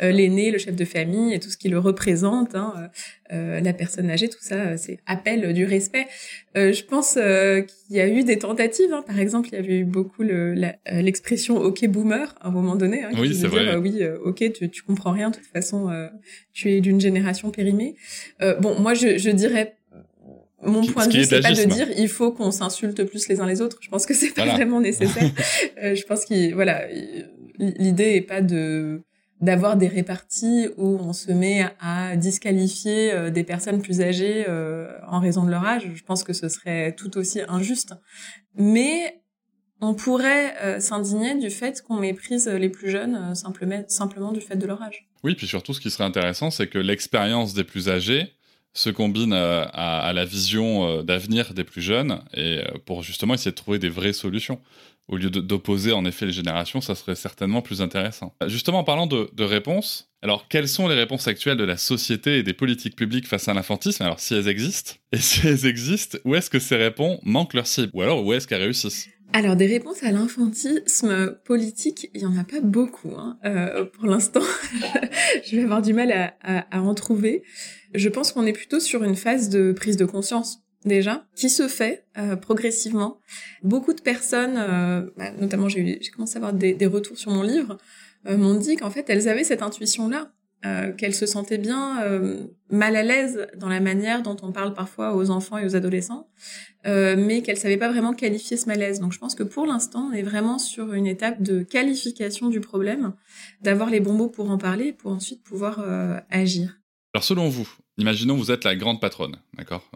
l'aîné, le chef de famille et tout ce qui le représente, hein, la personne âgée, tout ça, c'est appel du respect. Je pense qu'il y a eu des tentatives, hein. Par exemple, il y avait eu beaucoup l'expression « ok boomer » à un moment donné, hein, oui, c'est vrai. Dire, oui, ok, tu comprends rien, de toute façon, tu es d'une génération périmée. Bon, moi, je dirais... Mon point de vue, c'est pas de dire il faut qu'on s'insulte plus les uns les autres. Je pense que c'est pas vraiment nécessaire. Je pense que l'idée est pas d'avoir des réparties où on se met à disqualifier des personnes plus âgées en raison de leur âge. Je pense que ce serait tout aussi injuste. Mais on pourrait s'indigner du fait qu'on méprise les plus jeunes simplement du fait de leur âge. Oui, puis surtout, ce qui serait intéressant, c'est que l'expérience des plus âgés se combine à la vision d'avenir des plus jeunes et pour justement essayer de trouver des vraies solutions. Au lieu d'opposer en effet les générations, ça serait certainement plus intéressant. Justement, en parlant de réponses, alors quelles sont les réponses actuelles de la société et des politiques publiques face à l'infantisme? Alors si elles existent, où est-ce que ces réponses manquent leur cible? Ou alors où est-ce qu'elles réussissent? Alors, des réponses à l'infantisme politique, il y en a pas beaucoup, hein. Pour l'instant. Je vais avoir du mal à en trouver. Je pense qu'on est plutôt sur une phase de prise de conscience, déjà, qui se fait progressivement. Beaucoup de personnes, notamment j'ai commencé à avoir des retours sur mon livre, m'ont dit qu'en fait, elles avaient cette intuition-là. Qu'elle se sentait bien mal à l'aise dans la manière dont on parle parfois aux enfants et aux adolescents, mais qu'elle savait pas vraiment qualifier ce malaise. Donc je pense que pour l'instant, on est vraiment sur une étape de qualification du problème, d'avoir les bons mots pour en parler, pour ensuite pouvoir agir. Alors selon vous, imaginons vous êtes la grande patronne, d'accord,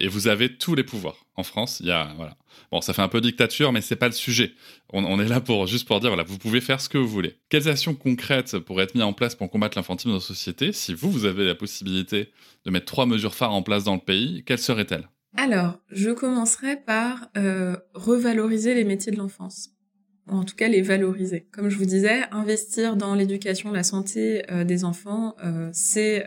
et vous avez tous les pouvoirs. En France, il y a voilà. Bon, ça fait un peu dictature, mais c'est pas le sujet. On est là pour dire voilà, vous pouvez faire ce que vous voulez. Quelles actions concrètes pourraient être mises en place pour combattre l'infantisme dans la société? Si vous avez la possibilité de mettre 3 mesures phares en place dans le pays, quelles seraient-elles? Alors, je commencerai par revaloriser les métiers de l'enfance. En tout cas les valoriser. Comme je vous disais, investir dans l'éducation, la santé des enfants, c'est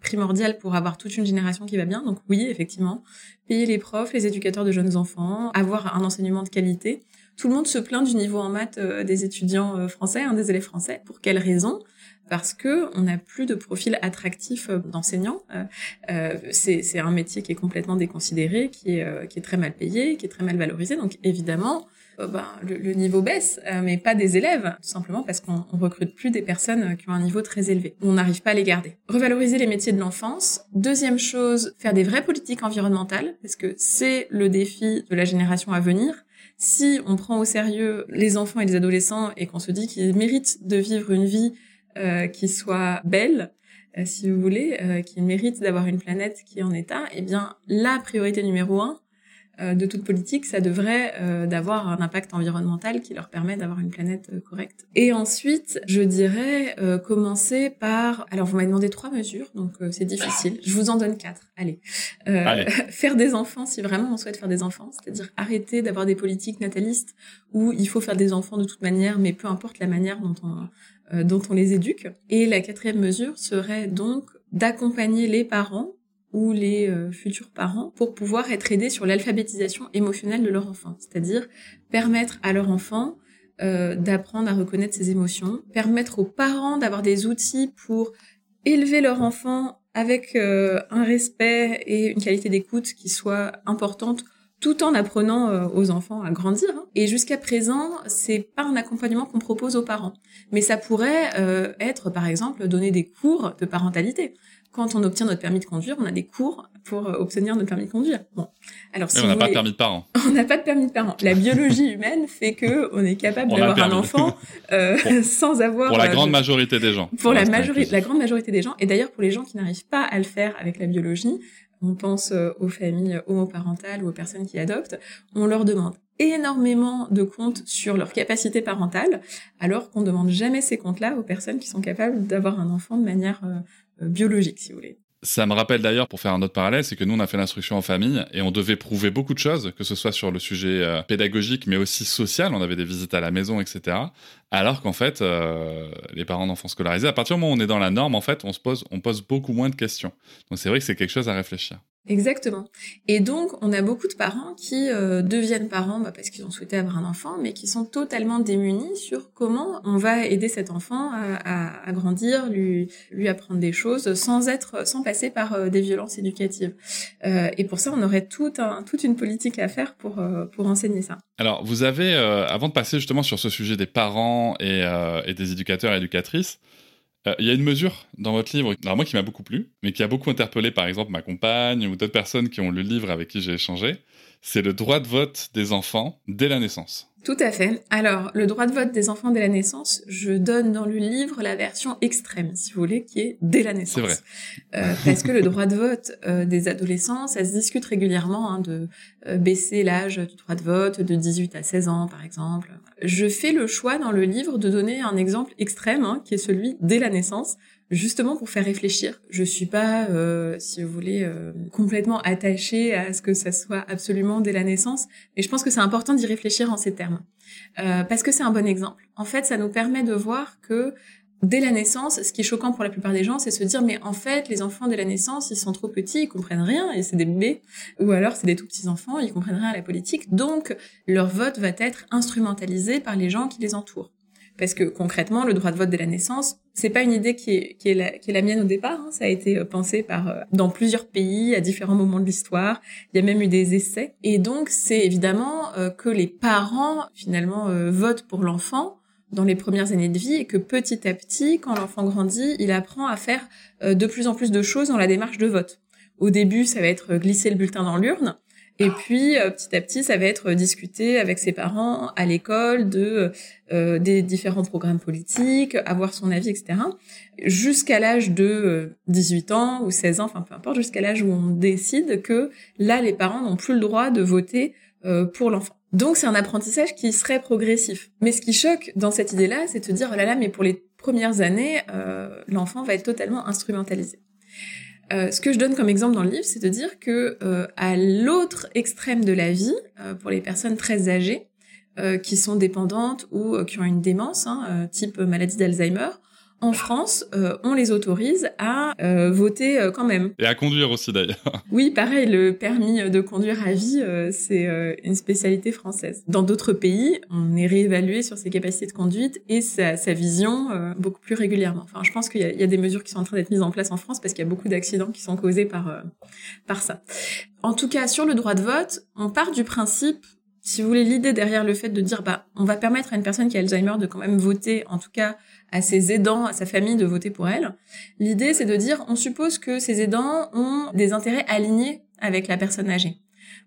primordial pour avoir toute une génération qui va bien. Donc oui, effectivement, payer les profs, les éducateurs de jeunes enfants, avoir un enseignement de qualité. Tout le monde se plaint du niveau en maths des étudiants français, hein, des élèves français. Pour quelle raison ? Parce que on n'a plus de profil attractif d'enseignant. C'est un métier qui est complètement déconsidéré, qui est très mal payé, qui est très mal valorisé. Donc évidemment, le niveau baisse, mais pas des élèves, tout simplement parce qu'on recrute plus des personnes qui ont un niveau très élevé. On n'arrive pas à les garder. Revaloriser les métiers de l'enfance. Deuxième chose, faire des vraies politiques environnementales, parce que c'est le défi de la génération à venir. Si on prend au sérieux les enfants et les adolescents et qu'on se dit qu'ils méritent de vivre une vie qui soit belle, si vous voulez, qu'ils méritent d'avoir une planète qui est en état, eh bien la priorité numéro 1 de toute politique, ça devrait d'avoir un impact environnemental qui leur permet d'avoir une planète correcte. Et ensuite, je dirais commencer par... Alors, vous m'avez demandé 3 mesures, donc c'est difficile. Je vous en donne 4. Allez. Allez. Faire des enfants, si vraiment on souhaite faire des enfants, c'est-à-dire arrêter d'avoir des politiques natalistes où il faut faire des enfants de toute manière, mais peu importe la manière dont on les éduque. Et la 4e mesure serait donc d'accompagner les parents ou les futurs parents pour pouvoir être aidés sur l'alphabétisation émotionnelle de leur enfant, c'est-à-dire permettre à leur enfant d'apprendre à reconnaître ses émotions, permettre aux parents d'avoir des outils pour élever leur enfant avec un respect et une qualité d'écoute qui soit importante tout en apprenant aux enfants à grandir. Et jusqu'à présent, c'est pas un accompagnement qu'on propose aux parents. Mais ça pourrait être, par exemple, donner des cours de parentalité. Quand on obtient notre permis de conduire, on a des cours pour obtenir notre permis de conduire. Bon, alors si on n'a pas de permis de parent. On n'a pas de permis de parent. La biologie humaine fait que on est capable d'avoir un enfant sans avoir. Pour la grande majorité des gens. Pour la grande majorité des gens, et d'ailleurs pour les gens qui n'arrivent pas à le faire avec la biologie. On pense aux familles homoparentales ou aux personnes qui adoptent, on leur demande énormément de comptes sur leur capacité parentale, alors qu'on ne demande jamais ces comptes-là aux personnes qui sont capables d'avoir un enfant de manière biologique, si vous voulez. Ça me rappelle d'ailleurs, pour faire un autre parallèle, c'est que nous, on a fait l'instruction en famille et on devait prouver beaucoup de choses, que ce soit sur le sujet pédagogique, mais aussi social. On avait des visites à la maison, etc. Alors qu'en fait, les parents d'enfants scolarisés, à partir du moment où on est dans la norme, en fait, on pose beaucoup moins de questions. Donc c'est vrai que c'est quelque chose à réfléchir. Exactement. Et donc, on a beaucoup de parents qui deviennent parents parce qu'ils ont souhaité avoir un enfant, mais qui sont totalement démunis sur comment on va aider cet enfant à grandir, lui apprendre des choses sans passer par des violences éducatives. Et pour ça, on aurait toute une politique à faire pour enseigner ça. Alors, vous avez, avant de passer justement sur ce sujet des parents et des éducateurs et éducatrices, il y a une mesure dans votre livre, alors moi qui m'a beaucoup plu, mais qui a beaucoup interpellé par exemple ma compagne ou d'autres personnes qui ont lu le livre avec qui j'ai échangé, c'est le droit de vote des enfants dès la naissance. Tout à fait. Alors, le droit de vote des enfants dès la naissance, je donne dans le livre la version extrême, si vous voulez, qui est dès la naissance. C'est vrai. Parce que le droit de vote des adolescents, ça se discute régulièrement, de baisser l'âge du droit de vote de 18 à 16 ans, par exemple. Je fais le choix dans le livre de donner un exemple extrême, qui est celui dès la naissance, justement pour faire réfléchir. Je suis pas, si vous voulez, complètement attachée à ce que ça soit absolument dès la naissance, mais je pense que c'est important d'y réfléchir en ces termes. Parce que c'est un bon exemple. En fait, ça nous permet de voir que dès la naissance, ce qui est choquant pour la plupart des gens, c'est se dire, mais en fait, les enfants dès la naissance, ils sont trop petits, ils comprennent rien, et c'est des bébés. Ou alors, c'est des tout petits enfants, ils comprennent rien à la politique, donc leur vote va être instrumentalisé par les gens qui les entourent. Parce que concrètement, le droit de vote dès la naissance, c'est pas une idée qui est la mienne au départ. Ça a été pensé dans plusieurs pays, à différents moments de l'histoire. Il y a même eu des essais. Et donc, c'est évidemment que les parents, finalement, votent pour l'enfant dans les premières années de vie et que petit à petit, quand l'enfant grandit, il apprend à faire de plus en plus de choses dans la démarche de vote. Au début, ça va être glisser le bulletin dans l'urne. Et puis, petit à petit, ça va être discuté avec ses parents à l'école des différents programmes politiques, avoir son avis, etc. Jusqu'à l'âge de 18 ans ou 16 ans, enfin peu importe, jusqu'à l'âge où on décide que là, les parents n'ont plus le droit de voter pour l'enfant. Donc, c'est un apprentissage qui serait progressif. Mais ce qui choque dans cette idée-là, c'est de se dire, oh là là, mais pour les premières années, l'enfant va être totalement instrumentalisé. Ce que je donne comme exemple dans le livre, c'est de dire que à l'autre extrême de la vie, pour les personnes très âgées, qui sont dépendantes ou qui ont une démence, type maladie d'Alzheimer, en France, on les autorise à voter quand même. Et à conduire aussi d'ailleurs. Oui, pareil, le permis de conduire à vie, c'est une spécialité française. Dans d'autres pays, on est réévalué sur ses capacités de conduite et sa vision beaucoup plus régulièrement. Enfin, je pense qu'il y a des mesures qui sont en train d'être mises en place en France parce qu'il y a beaucoup d'accidents qui sont causés par ça. En tout cas, sur le droit de vote, on part du principe, si vous voulez, l'idée derrière le fait de dire on va permettre à une personne qui a Alzheimer de quand même voter, en tout cas à ses aidants, à sa famille de voter pour elle. L'idée, c'est de dire on suppose que ces aidants ont des intérêts alignés avec la personne âgée.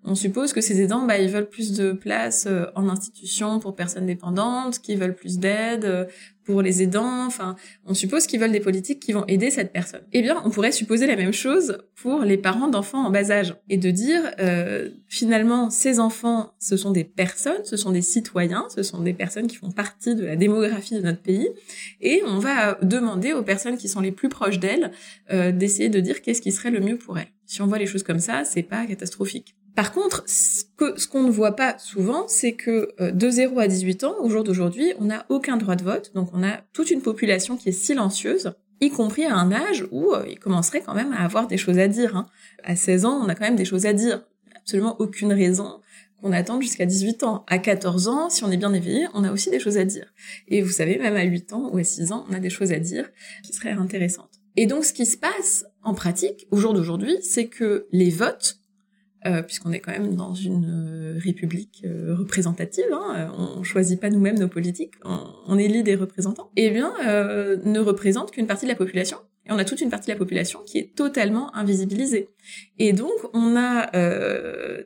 On suppose que ces aidants, ils veulent plus de place en institution pour personnes dépendantes, qu'ils veulent plus d'aide pour les aidants. Enfin, on suppose qu'ils veulent des politiques qui vont aider cette personne. Eh bien, on pourrait supposer la même chose pour les parents d'enfants en bas âge et de dire finalement, ces enfants, ce sont des personnes, ce sont des citoyens, ce sont des personnes qui font partie de la démographie de notre pays et on va demander aux personnes qui sont les plus proches d'elles d'essayer de dire qu'est-ce qui serait le mieux pour elles. Si on voit les choses comme ça, c'est pas catastrophique. Par contre, ce qu'on ne voit pas souvent, c'est que de 0 à 18 ans, au jour d'aujourd'hui, on n'a aucun droit de vote, donc on a toute une population qui est silencieuse, y compris à un âge où ils commenceraient quand même à avoir des choses à dire. À 16 ans, on a quand même des choses à dire. Absolument aucune raison qu'on attende jusqu'à 18 ans. À 14 ans, si on est bien éveillé, on a aussi des choses à dire. Et vous savez, même à 8 ans ou à 6 ans, on a des choses à dire qui seraient intéressantes. Et donc, ce qui se passe en pratique, au jour d'aujourd'hui, c'est que les votes puisqu'on est quand même dans une république représentative, hein, on choisit pas nous-mêmes nos politiques, on élit des représentants, eh bien, ne représente qu'une partie de la population. Et on a toute une partie de la population qui est totalement invisibilisée. Et donc, on a,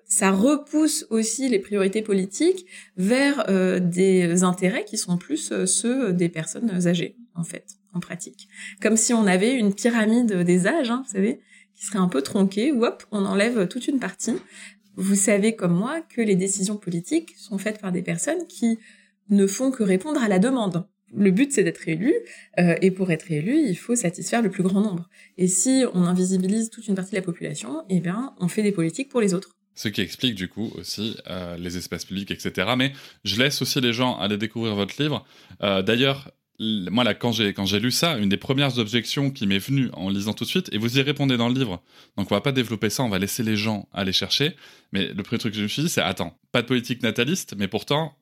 ça repousse aussi les priorités politiques vers des intérêts qui sont plus ceux des personnes âgées, en fait, en pratique. Comme si on avait une pyramide des âges, hein, vous savez, qui serait un peu tronquée, où hop, on enlève toute une partie. Vous savez comme moi que les décisions politiques sont faites par des personnes qui ne font que répondre à la demande. Le but, c'est d'être élu, et pour être élu, il faut satisfaire le plus grand nombre. Et si on invisibilise toute une partie de la population, eh bien, on fait des politiques pour les autres. Ce qui explique, du coup, aussi les espaces publics, etc. Mais je laisse aussi les gens aller découvrir votre livre. D'ailleurs, moi, là, quand j'ai lu ça, une des premières objections qui m'est venue en lisant tout de suite, et vous y répondez dans le livre, donc on va pas développer ça, on va laisser les gens aller chercher, mais le premier truc que je me suis dit, c'est, attends, pas de politique nataliste, mais pourtant,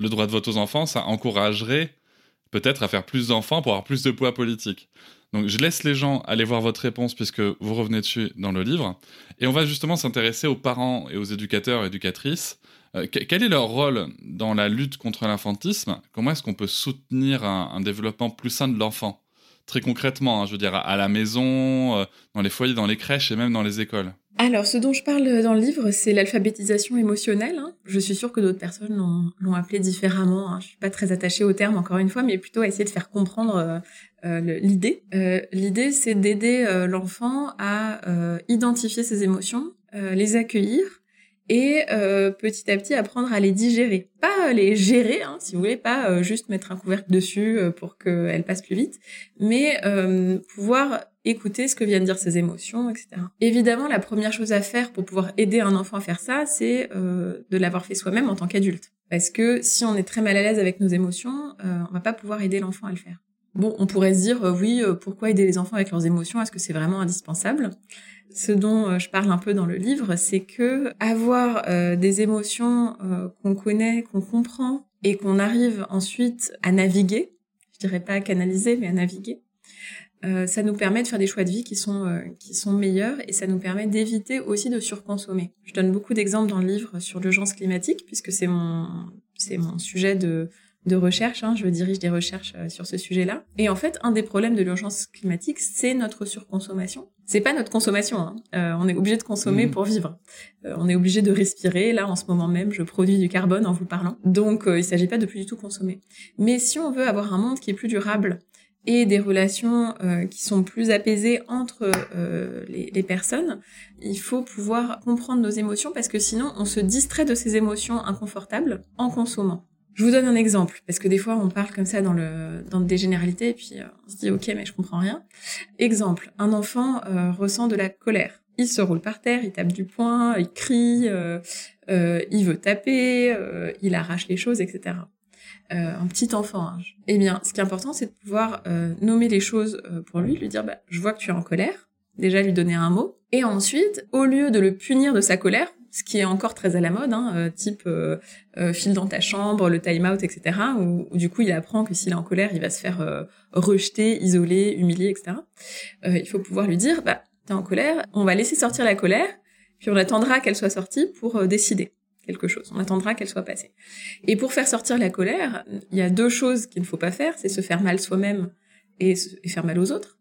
le droit de vote aux enfants, ça encouragerait peut-être à faire plus d'enfants pour avoir plus de poids politique. Donc je laisse les gens aller voir votre réponse puisque vous revenez dessus dans le livre. Et on va justement s'intéresser aux parents et aux éducateurs et éducatrices. Quel est leur rôle dans la lutte contre l'infantisme ? Comment est-ce qu'on peut soutenir un développement plus sain de l'enfant ? Très concrètement, hein, je veux dire à la maison, dans les foyers, dans les crèches et même dans les écoles. Alors, ce dont je parle dans le livre, c'est l'alphabétisation émotionnelle. Hein. Je suis sûre que d'autres personnes l'ont appelé différemment. Hein. Je suis pas très attachée au terme, encore une fois, mais plutôt à essayer de faire comprendre l'idée. L'idée, c'est d'aider l'enfant à identifier ses émotions, les accueillir et petit à petit apprendre à les digérer. Pas les gérer, hein, si vous voulez, pas juste mettre un couvercle dessus pour qu'elles passent plus vite, mais pouvoir écouter ce que viennent dire ses émotions, etc. Évidemment, la première chose à faire pour pouvoir aider un enfant à faire ça, c'est de l'avoir fait soi-même en tant qu'adulte. Parce que si on est très mal à l'aise avec nos émotions, on va pas pouvoir aider l'enfant à le faire. Bon, on pourrait se dire, oui, pourquoi aider les enfants avec leurs émotions ? Est-ce que c'est vraiment indispensable ? Ce dont je parle un peu dans le livre, c'est que avoir des émotions qu'on connaît, qu'on comprend, et qu'on arrive ensuite à naviguer, je dirais pas à canaliser, mais à naviguer, ça nous permet de faire des choix de vie qui sont meilleurs et ça nous permet d'éviter aussi de surconsommer. Je donne beaucoup d'exemples dans le livre sur l'urgence climatique puisque c'est mon sujet de recherche, hein. Je dirige des recherches sur ce sujet-là. Et en fait, un des problèmes de l'urgence climatique, c'est notre surconsommation. C'est pas notre consommation, hein. On est obligé de consommer pour vivre. On est obligé de respirer. Là, en ce moment même, je produis du carbone en vous parlant. Donc, il s'agit pas de plus du tout consommer. Mais si on veut avoir un monde qui est plus durable et des relations qui sont plus apaisées entre les personnes, il faut pouvoir comprendre nos émotions parce que sinon, on se distrait de ces émotions inconfortables en consommant. Je vous donne un exemple, parce que des fois on parle comme ça dans des généralités, et puis on se dit « ok, mais je comprends rien ». Exemple, un enfant ressent de la colère. Il se roule par terre, il tape du poing, il crie, il veut taper, il arrache les choses, etc. Un petit enfant. Hein. Eh bien, ce qui est important, c'est de pouvoir nommer les choses pour lui, lui dire bah, « je vois que tu es en colère », déjà lui donner un mot, et ensuite, au lieu de le punir de sa colère, ce qui est encore très à la mode, hein, type file dans ta chambre, le time-out, etc., où du coup, il apprend que s'il est en colère, il va se faire rejeter, isoler, humilier, etc. Il faut pouvoir lui dire, bah, t'es en colère, on va laisser sortir la colère, puis on attendra qu'elle soit sortie pour décider quelque chose, on attendra qu'elle soit passée. Et pour faire sortir la colère, il y a deux choses qu'il ne faut pas faire, c'est se faire mal soi-même et faire mal aux autres.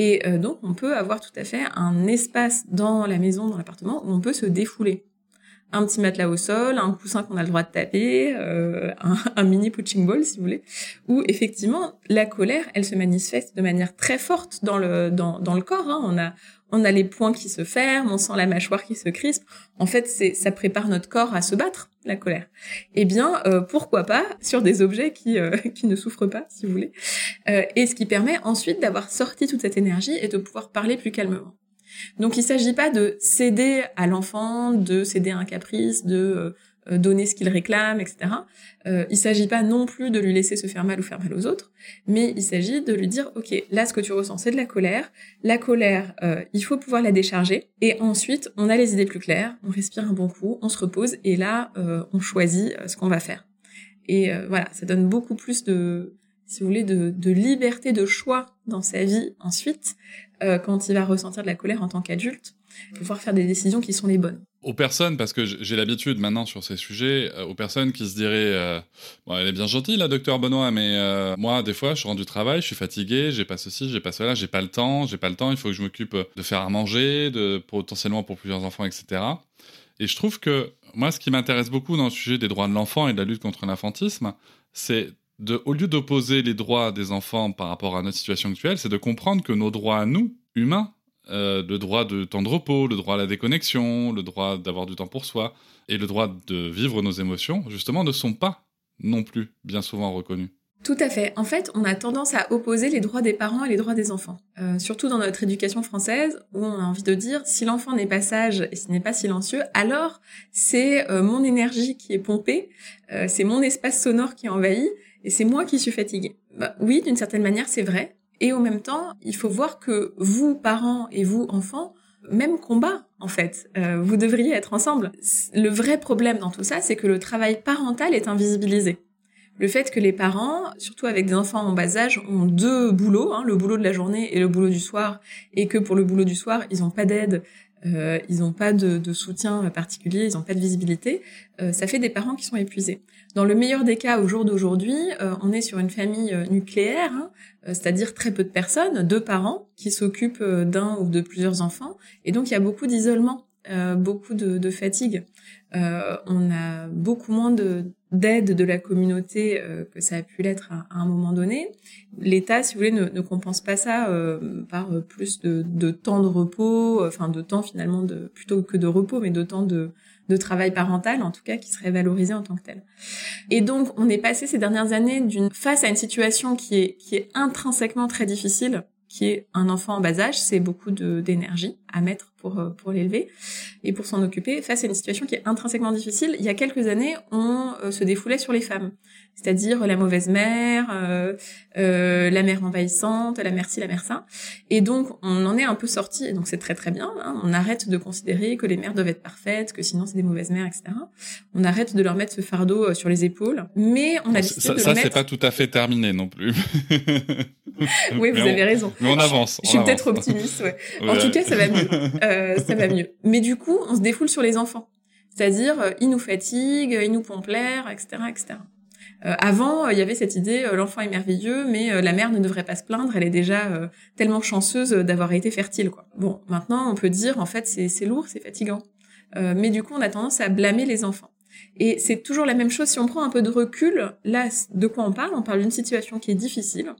Et donc, on peut avoir tout à fait un espace dans la maison, dans l'appartement, où on peut se défouler. Un petit matelas au sol, un coussin qu'on a le droit de taper, un mini punching ball, si vous voulez, où, effectivement, la colère, elle se manifeste de manière très forte dans le corps. Hein. On a les poings qui se ferment, on sent la mâchoire qui se crispe. En fait, ça prépare notre corps à se battre, la colère. Eh bien, pourquoi pas sur des objets qui ne souffrent pas, si vous voulez. Et ce qui permet ensuite d'avoir sorti toute cette énergie et de pouvoir parler plus calmement. Donc, il s'agit pas de céder à l'enfant, de céder à un caprice, de donner ce qu'il réclame, etc. Il s'agit pas non plus de lui laisser se faire mal aux autres, mais il s'agit de lui dire, ok, là, ce que tu ressens, c'est de la colère. La colère, il faut pouvoir la décharger. Et ensuite, on a les idées plus claires, on respire un bon coup, on se repose, et là, on choisit ce qu'on va faire. Et voilà, ça donne beaucoup plus de si vous voulez, de liberté de choix dans sa vie ensuite, quand il va ressentir de la colère en tant qu'adulte, pouvoir faire des décisions qui sont les bonnes. Aux personnes, parce que j'ai l'habitude maintenant sur ces sujets, aux personnes qui se diraient bon, elle est bien gentille la docteur Benoit, mais moi des fois je rentre du travail, je suis fatigué, j'ai pas ceci, j'ai pas cela, j'ai pas le temps, il faut que je m'occupe de faire à manger, potentiellement pour plusieurs enfants, etc. Et je trouve que moi ce qui m'intéresse beaucoup dans le sujet des droits de l'enfant et de la lutte contre l'infantisme, c'est au lieu d'opposer les droits des enfants par rapport à notre situation actuelle, c'est de comprendre que nos droits à nous, humains, le droit de temps de repos, le droit à la déconnexion, le droit d'avoir du temps pour soi et le droit de vivre nos émotions, justement, ne sont pas non plus bien souvent reconnus. Tout à fait. En fait, on a tendance à opposer les droits des parents et les droits des enfants. Surtout dans notre éducation française, où on a envie de dire, si l'enfant n'est pas sage et s'il n'est pas silencieux, alors c'est mon énergie qui est pompée, c'est mon espace sonore qui est envahi, et c'est moi qui suis fatiguée. Bah, oui, d'une certaine manière, c'est vrai. Et en même temps, il faut voir que vous, parents, et vous, enfants, même combat, en fait. Vous devriez être ensemble. Le vrai problème dans tout ça, c'est que le travail parental est invisibilisé. Le fait que les parents, surtout avec des enfants en bas âge, ont deux boulots, le boulot de la journée et le boulot du soir, et que pour le boulot du soir, ils n'ont pas d'aide, ils n'ont pas de soutien particulier, ils n'ont pas de visibilité, ça fait des parents qui sont épuisés. Dans le meilleur des cas, au jour d'aujourd'hui, on est sur une famille nucléaire, c'est-à-dire très peu de personnes, deux parents qui s'occupent d'un ou de plusieurs enfants, et donc il y a beaucoup d'isolement, beaucoup de fatigue. On a beaucoup moins d'aide de la communauté que ça a pu l'être à un moment donné. L'État, si vous voulez, ne compense pas ça par plus de temps de repos, enfin de temps finalement plutôt que de repos, mais de temps de travail parental, en tout cas, qui serait valorisé en tant que tel. Et donc, on est passé ces dernières années face à une situation qui est intrinsèquement très difficile, qui est un enfant en bas âge, c'est beaucoup d'énergie à mettre pour l'élever et pour s'en occuper. Face à une situation qui est intrinsèquement difficile, il y a quelques années, on se défoulait sur les femmes, c'est-à-dire la mauvaise mère, la mère envahissante, la mère ci, la mère ça. Et donc, on en est un peu sorti, et donc c'est très très bien. On arrête de considérer que les mères doivent être parfaites, que sinon c'est des mauvaises mères, etc. On arrête de leur mettre ce fardeau sur les épaules, mais on a décidé de le mettre... Ça, c'est pas tout à fait terminé non plus. Oui, vous avez raison. Mais on avance. Je suis peut-être optimiste, ouais. En tout cas, ça va mieux. Ça va mieux. Mais du coup, on se défoule sur les enfants. C'est-à-dire, ils nous fatiguent, ils nous pompent l'air, etc., etc. Avant, il y avait cette idée, l'enfant est merveilleux, mais la mère ne devrait pas se plaindre, elle est déjà tellement chanceuse d'avoir été fertile, quoi. Bon, maintenant, on peut dire, en fait, c'est lourd, c'est fatigant. Mais du coup, on a tendance à blâmer les enfants. Et c'est toujours la même chose si on prend un peu de recul. Là, de quoi on parle ? On parle d'une situation qui est difficile.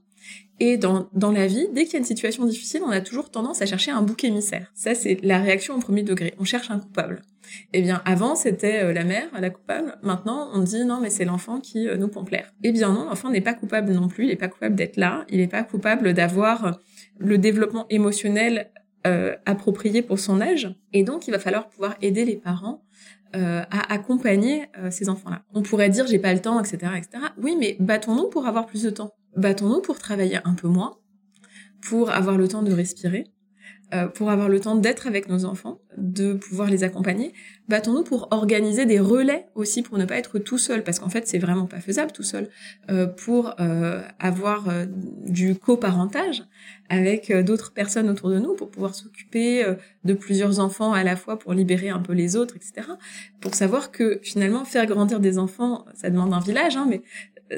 Et dans la vie, dès qu'il y a une situation difficile, on a toujours tendance à chercher un bouc émissaire. Ça, c'est la réaction au premier degré. On cherche un coupable. Eh bien, avant, c'était la mère, la coupable. Maintenant, on dit non, mais c'est l'enfant qui nous pompe l'air. Eh bien non, l'enfant n'est pas coupable non plus. Il n'est pas coupable d'être là. Il n'est pas coupable d'avoir le développement émotionnel approprié pour son âge. Et donc, il va falloir pouvoir aider les parents à accompagner ces enfants-là. On pourrait dire j'ai pas le temps, etc., etc. Oui, mais battons-nous pour avoir plus de temps. Battons-nous pour travailler un peu moins, pour avoir le temps de respirer, pour avoir le temps d'être avec nos enfants, de pouvoir les accompagner. Battons-nous pour organiser des relais aussi, pour ne pas être tout seul, parce qu'en fait, c'est vraiment pas faisable tout seul, pour avoir du coparentage avec d'autres personnes autour de nous, pour pouvoir s'occuper de plusieurs enfants à la fois, pour libérer un peu les autres, etc. Pour savoir que, finalement, faire grandir des enfants, ça demande un village, mais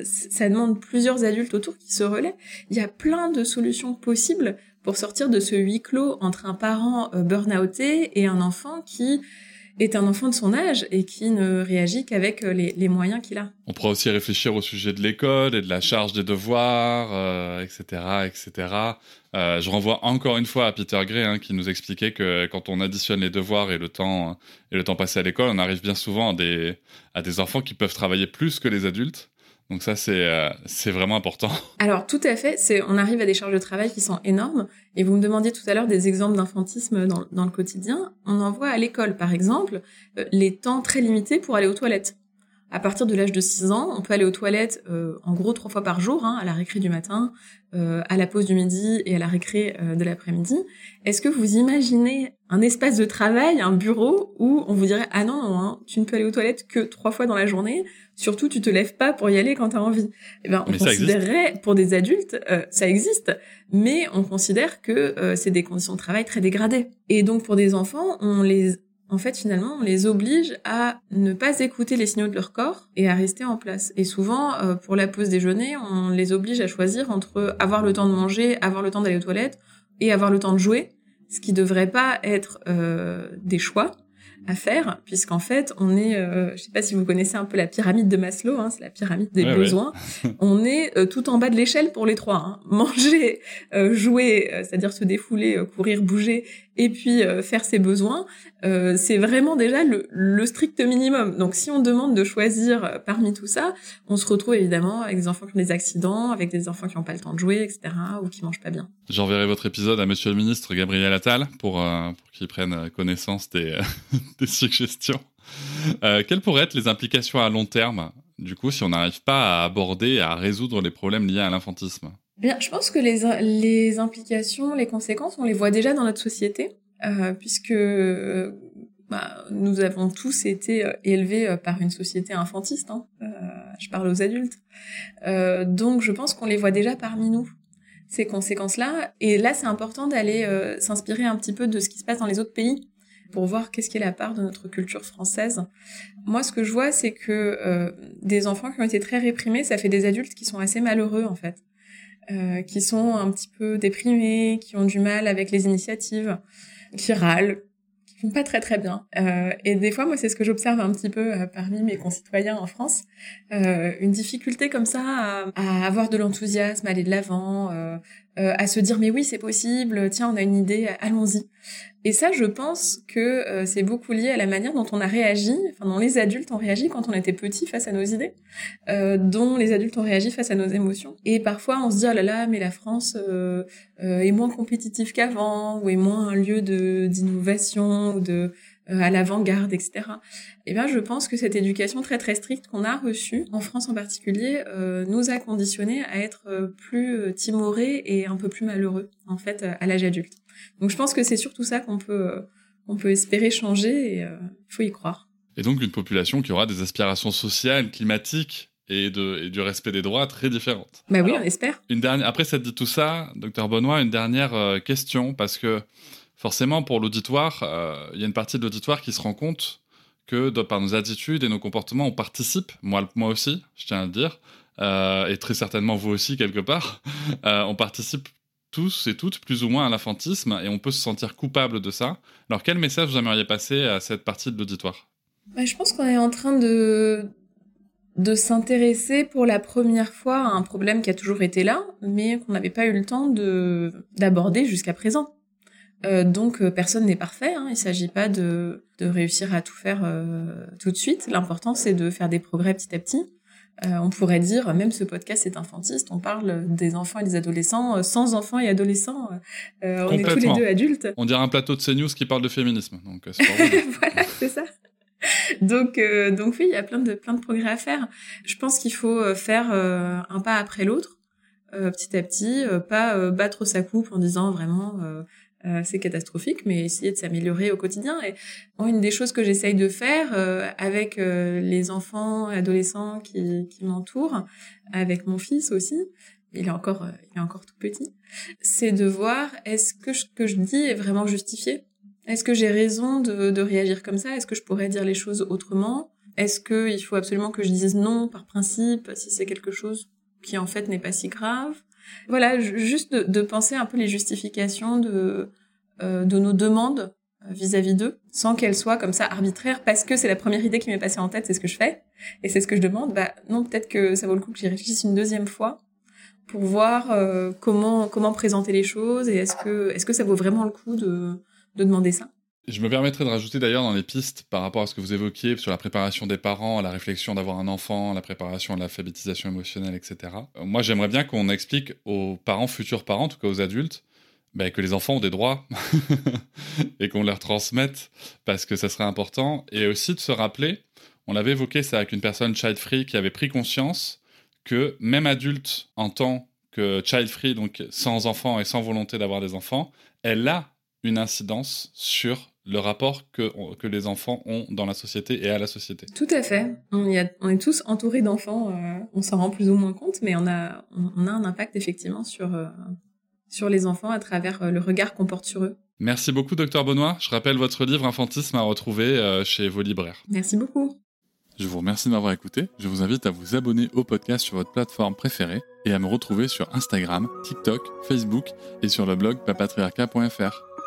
ça demande plusieurs adultes autour qui se relaient. Il y a plein de solutions possibles pour sortir de ce huis clos entre un parent burn-outé et un enfant qui est un enfant de son âge et qui ne réagit qu'avec les moyens qu'il a. On pourra aussi réfléchir au sujet de l'école et de la charge des devoirs, etc., etc. Je renvoie encore une fois à Peter Gray qui nous expliquait que quand on additionne les devoirs et le temps passé à l'école, on arrive bien souvent à des enfants qui peuvent travailler plus que les adultes. Donc ça, c'est vraiment important. Alors, tout à fait. On arrive à des charges de travail qui sont énormes. Et vous me demandiez tout à l'heure des exemples d'infantisme dans le quotidien. On en voit à l'école, par exemple, les temps très limités pour aller aux toilettes. À partir de l'âge de 6 ans, on peut aller aux toilettes en gros 3 fois par jour, hein, à la récré du matin, à la pause du midi et à la récré de l'après-midi. Est-ce que vous imaginez un espace de travail, un bureau, où on vous dirait « Ah non, non hein, tu ne peux aller aux toilettes que 3 fois dans la journée, surtout tu te lèves pas pour y aller quand t'as envie ». Eh ben, on considérerait, pour des adultes, ça existe, mais on considère que c'est des conditions de travail très dégradées. Et donc pour des enfants, en fait, finalement, on les oblige à ne pas écouter les signaux de leur corps et à rester en place. Et souvent, pour la pause déjeuner, on les oblige à choisir entre avoir le temps de manger, avoir le temps d'aller aux toilettes et avoir le temps de jouer, ce qui devrait pas être des choix à faire, puisqu'en fait, on est... je sais pas si vous connaissez un peu la pyramide de Maslow, hein, c'est la pyramide des besoins. Ouais. On est tout en bas de l'échelle pour les 3. Hein. Manger, jouer, c'est-à-dire se défouler, courir, bouger, et puis faire ses besoins, c'est vraiment déjà le strict minimum. Donc si on demande de choisir parmi tout ça, on se retrouve évidemment avec des enfants qui ont des accidents, avec des enfants qui n'ont pas le temps de jouer, etc., ou qui mangent pas bien. J'enverrai votre épisode à Monsieur le ministre Gabriel Attal pour qu'il prenne connaissance des suggestions. Quelles pourraient être les implications à long terme, du coup, si on n'arrive pas à aborder et à résoudre les problèmes liés à l'infantisme ? Bien, je pense que les implications, les conséquences, on les voit déjà dans notre société, puisque nous avons tous été élevés par une société infantiste, hein, je parle aux adultes, donc je pense qu'on les voit déjà parmi nous, ces conséquences-là, et là c'est important d'aller s'inspirer un petit peu de ce qui se passe dans les autres pays, pour voir qu'est-ce qui est la part de notre culture française. Moi, ce que je vois, c'est que des enfants qui ont été très réprimés, ça fait des adultes qui sont assez malheureux, en fait. Qui sont un petit peu déprimés, qui ont du mal avec les initiatives, qui râlent, qui font pas très très bien. Et des fois, moi, c'est ce que j'observe un petit peu parmi mes concitoyens en France, une difficulté comme ça à avoir de l'enthousiasme, à aller de l'avant, à se dire « mais oui, c'est possible, tiens, on a une idée, allons-y ». Et ça, je pense que c'est beaucoup lié à la manière dont on a réagi, enfin dont les adultes ont réagi quand on était petits face à nos idées, dont les adultes ont réagi face à nos émotions. Et parfois, on se dit « oh là là, mais la France est moins compétitive qu'avant, ou est moins un lieu d'innovation, ou à l'avant-garde, etc. » Eh bien, je pense que cette éducation très très stricte qu'on a reçue, en France en particulier, nous a conditionnés à être plus timorés et un peu plus malheureux, en fait, à l'âge adulte. Donc je pense que c'est surtout ça qu'on peut espérer changer, et faut y croire. Et donc une population qui aura des aspirations sociales, climatiques, et du respect des droits très différentes. Bah oui, alors, on espère. Après ça dit tout ça, Dr Benoit, une dernière question, parce que forcément, pour l'auditoire, il y a une partie de l'auditoire qui se rend compte que par nos attitudes et nos comportements, on participe, moi aussi, je tiens à le dire, et très certainement vous aussi quelque part, on participe tous et toutes plus ou moins à l'infantisme, et on peut se sentir coupable de ça. Alors quel message vous aimeriez passer à cette partie de l'auditoire ? Bah, je pense qu'on est en train de s'intéresser pour la première fois à un problème qui a toujours été là, mais qu'on n'avait pas eu le temps d'aborder jusqu'à présent. Donc personne n'est parfait, hein. Il ne s'agit pas de réussir à tout faire tout de suite. L'important, c'est de faire des progrès petit à petit. On pourrait dire, même ce podcast est infantiste, on parle des enfants et des adolescents, sans enfants et adolescents, on est tous les 2 adultes. On dirait un plateau de CNews qui parle de féminisme. Donc, c'est pas vrai. Voilà, c'est ça. Donc oui, il y a plein de progrès à faire. Je pense qu'il faut faire un pas après l'autre, petit à petit, pas battre sa coupe en disant vraiment... c'est catastrophique, mais essayer de s'améliorer au quotidien. Et une des choses que j'essaye de faire avec les enfants, adolescents qui m'entourent, avec mon fils aussi, il est encore tout petit, c'est de voir est-ce que ce que je dis est vraiment justifié ? Est-ce que j'ai raison de réagir comme ça ? Est-ce que je pourrais dire les choses autrement ? Est-ce qu'il faut absolument que je dise non par principe si c'est quelque chose qui en fait n'est pas si grave ? Voilà, juste de penser un peu les justifications de nos demandes vis-à-vis d'eux, sans qu'elles soient comme ça arbitraires, parce que c'est la première idée qui m'est passée en tête, c'est ce que je fais, et c'est ce que je demande. Bah non, peut-être que ça vaut le coup que j'y réfléchisse une deuxième fois, pour voir comment présenter les choses, et est-ce que ça vaut vraiment le coup de demander ça ? Je me permettrai de rajouter d'ailleurs dans les pistes par rapport à ce que vous évoquiez sur la préparation des parents, la réflexion d'avoir un enfant, la préparation de l'alphabétisation émotionnelle, etc. Moi, j'aimerais bien qu'on explique aux parents, futurs parents, en tout cas aux adultes, que les enfants ont des droits et qu'on leur transmette parce que ça serait important. Et aussi de se rappeler, On l'avait évoqué ça avec une personne child-free qui avait pris conscience que même adulte en tant que child-free, donc sans enfant et sans volonté d'avoir des enfants, elle a une incidence sur le rapport que les enfants ont dans la société et à la société. Tout à fait. On est tous entourés d'enfants, on s'en rend plus ou moins compte, mais on a un impact effectivement sur les enfants à travers le regard qu'on porte sur eux. Merci beaucoup, Dr Benoit. Je rappelle votre livre Infantisme à retrouver chez vos libraires. Merci beaucoup. Je vous remercie de m'avoir écouté. Je vous invite à vous abonner au podcast sur votre plateforme préférée et à me retrouver sur Instagram, TikTok, Facebook et sur le blog papatriarcat.fr.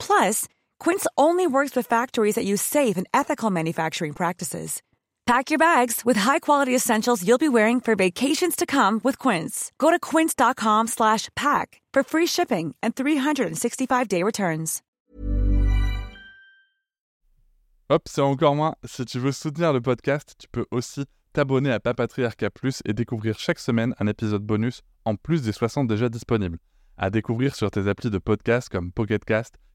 Plus, Quince only works with factories that use safe and ethical manufacturing practices. Pack your bags with high-quality essentials you'll be wearing for vacations to come with Quince. Go to quince.com/pack for free shipping and 365-day returns. Hop, c'est encore moins. Si tu veux soutenir le podcast, tu peux aussi t'abonner à Papatriarcat Plus et découvrir chaque semaine un épisode bonus en plus des 60 déjà disponibles. À découvrir sur tes applis de podcast comme Pocket Cast,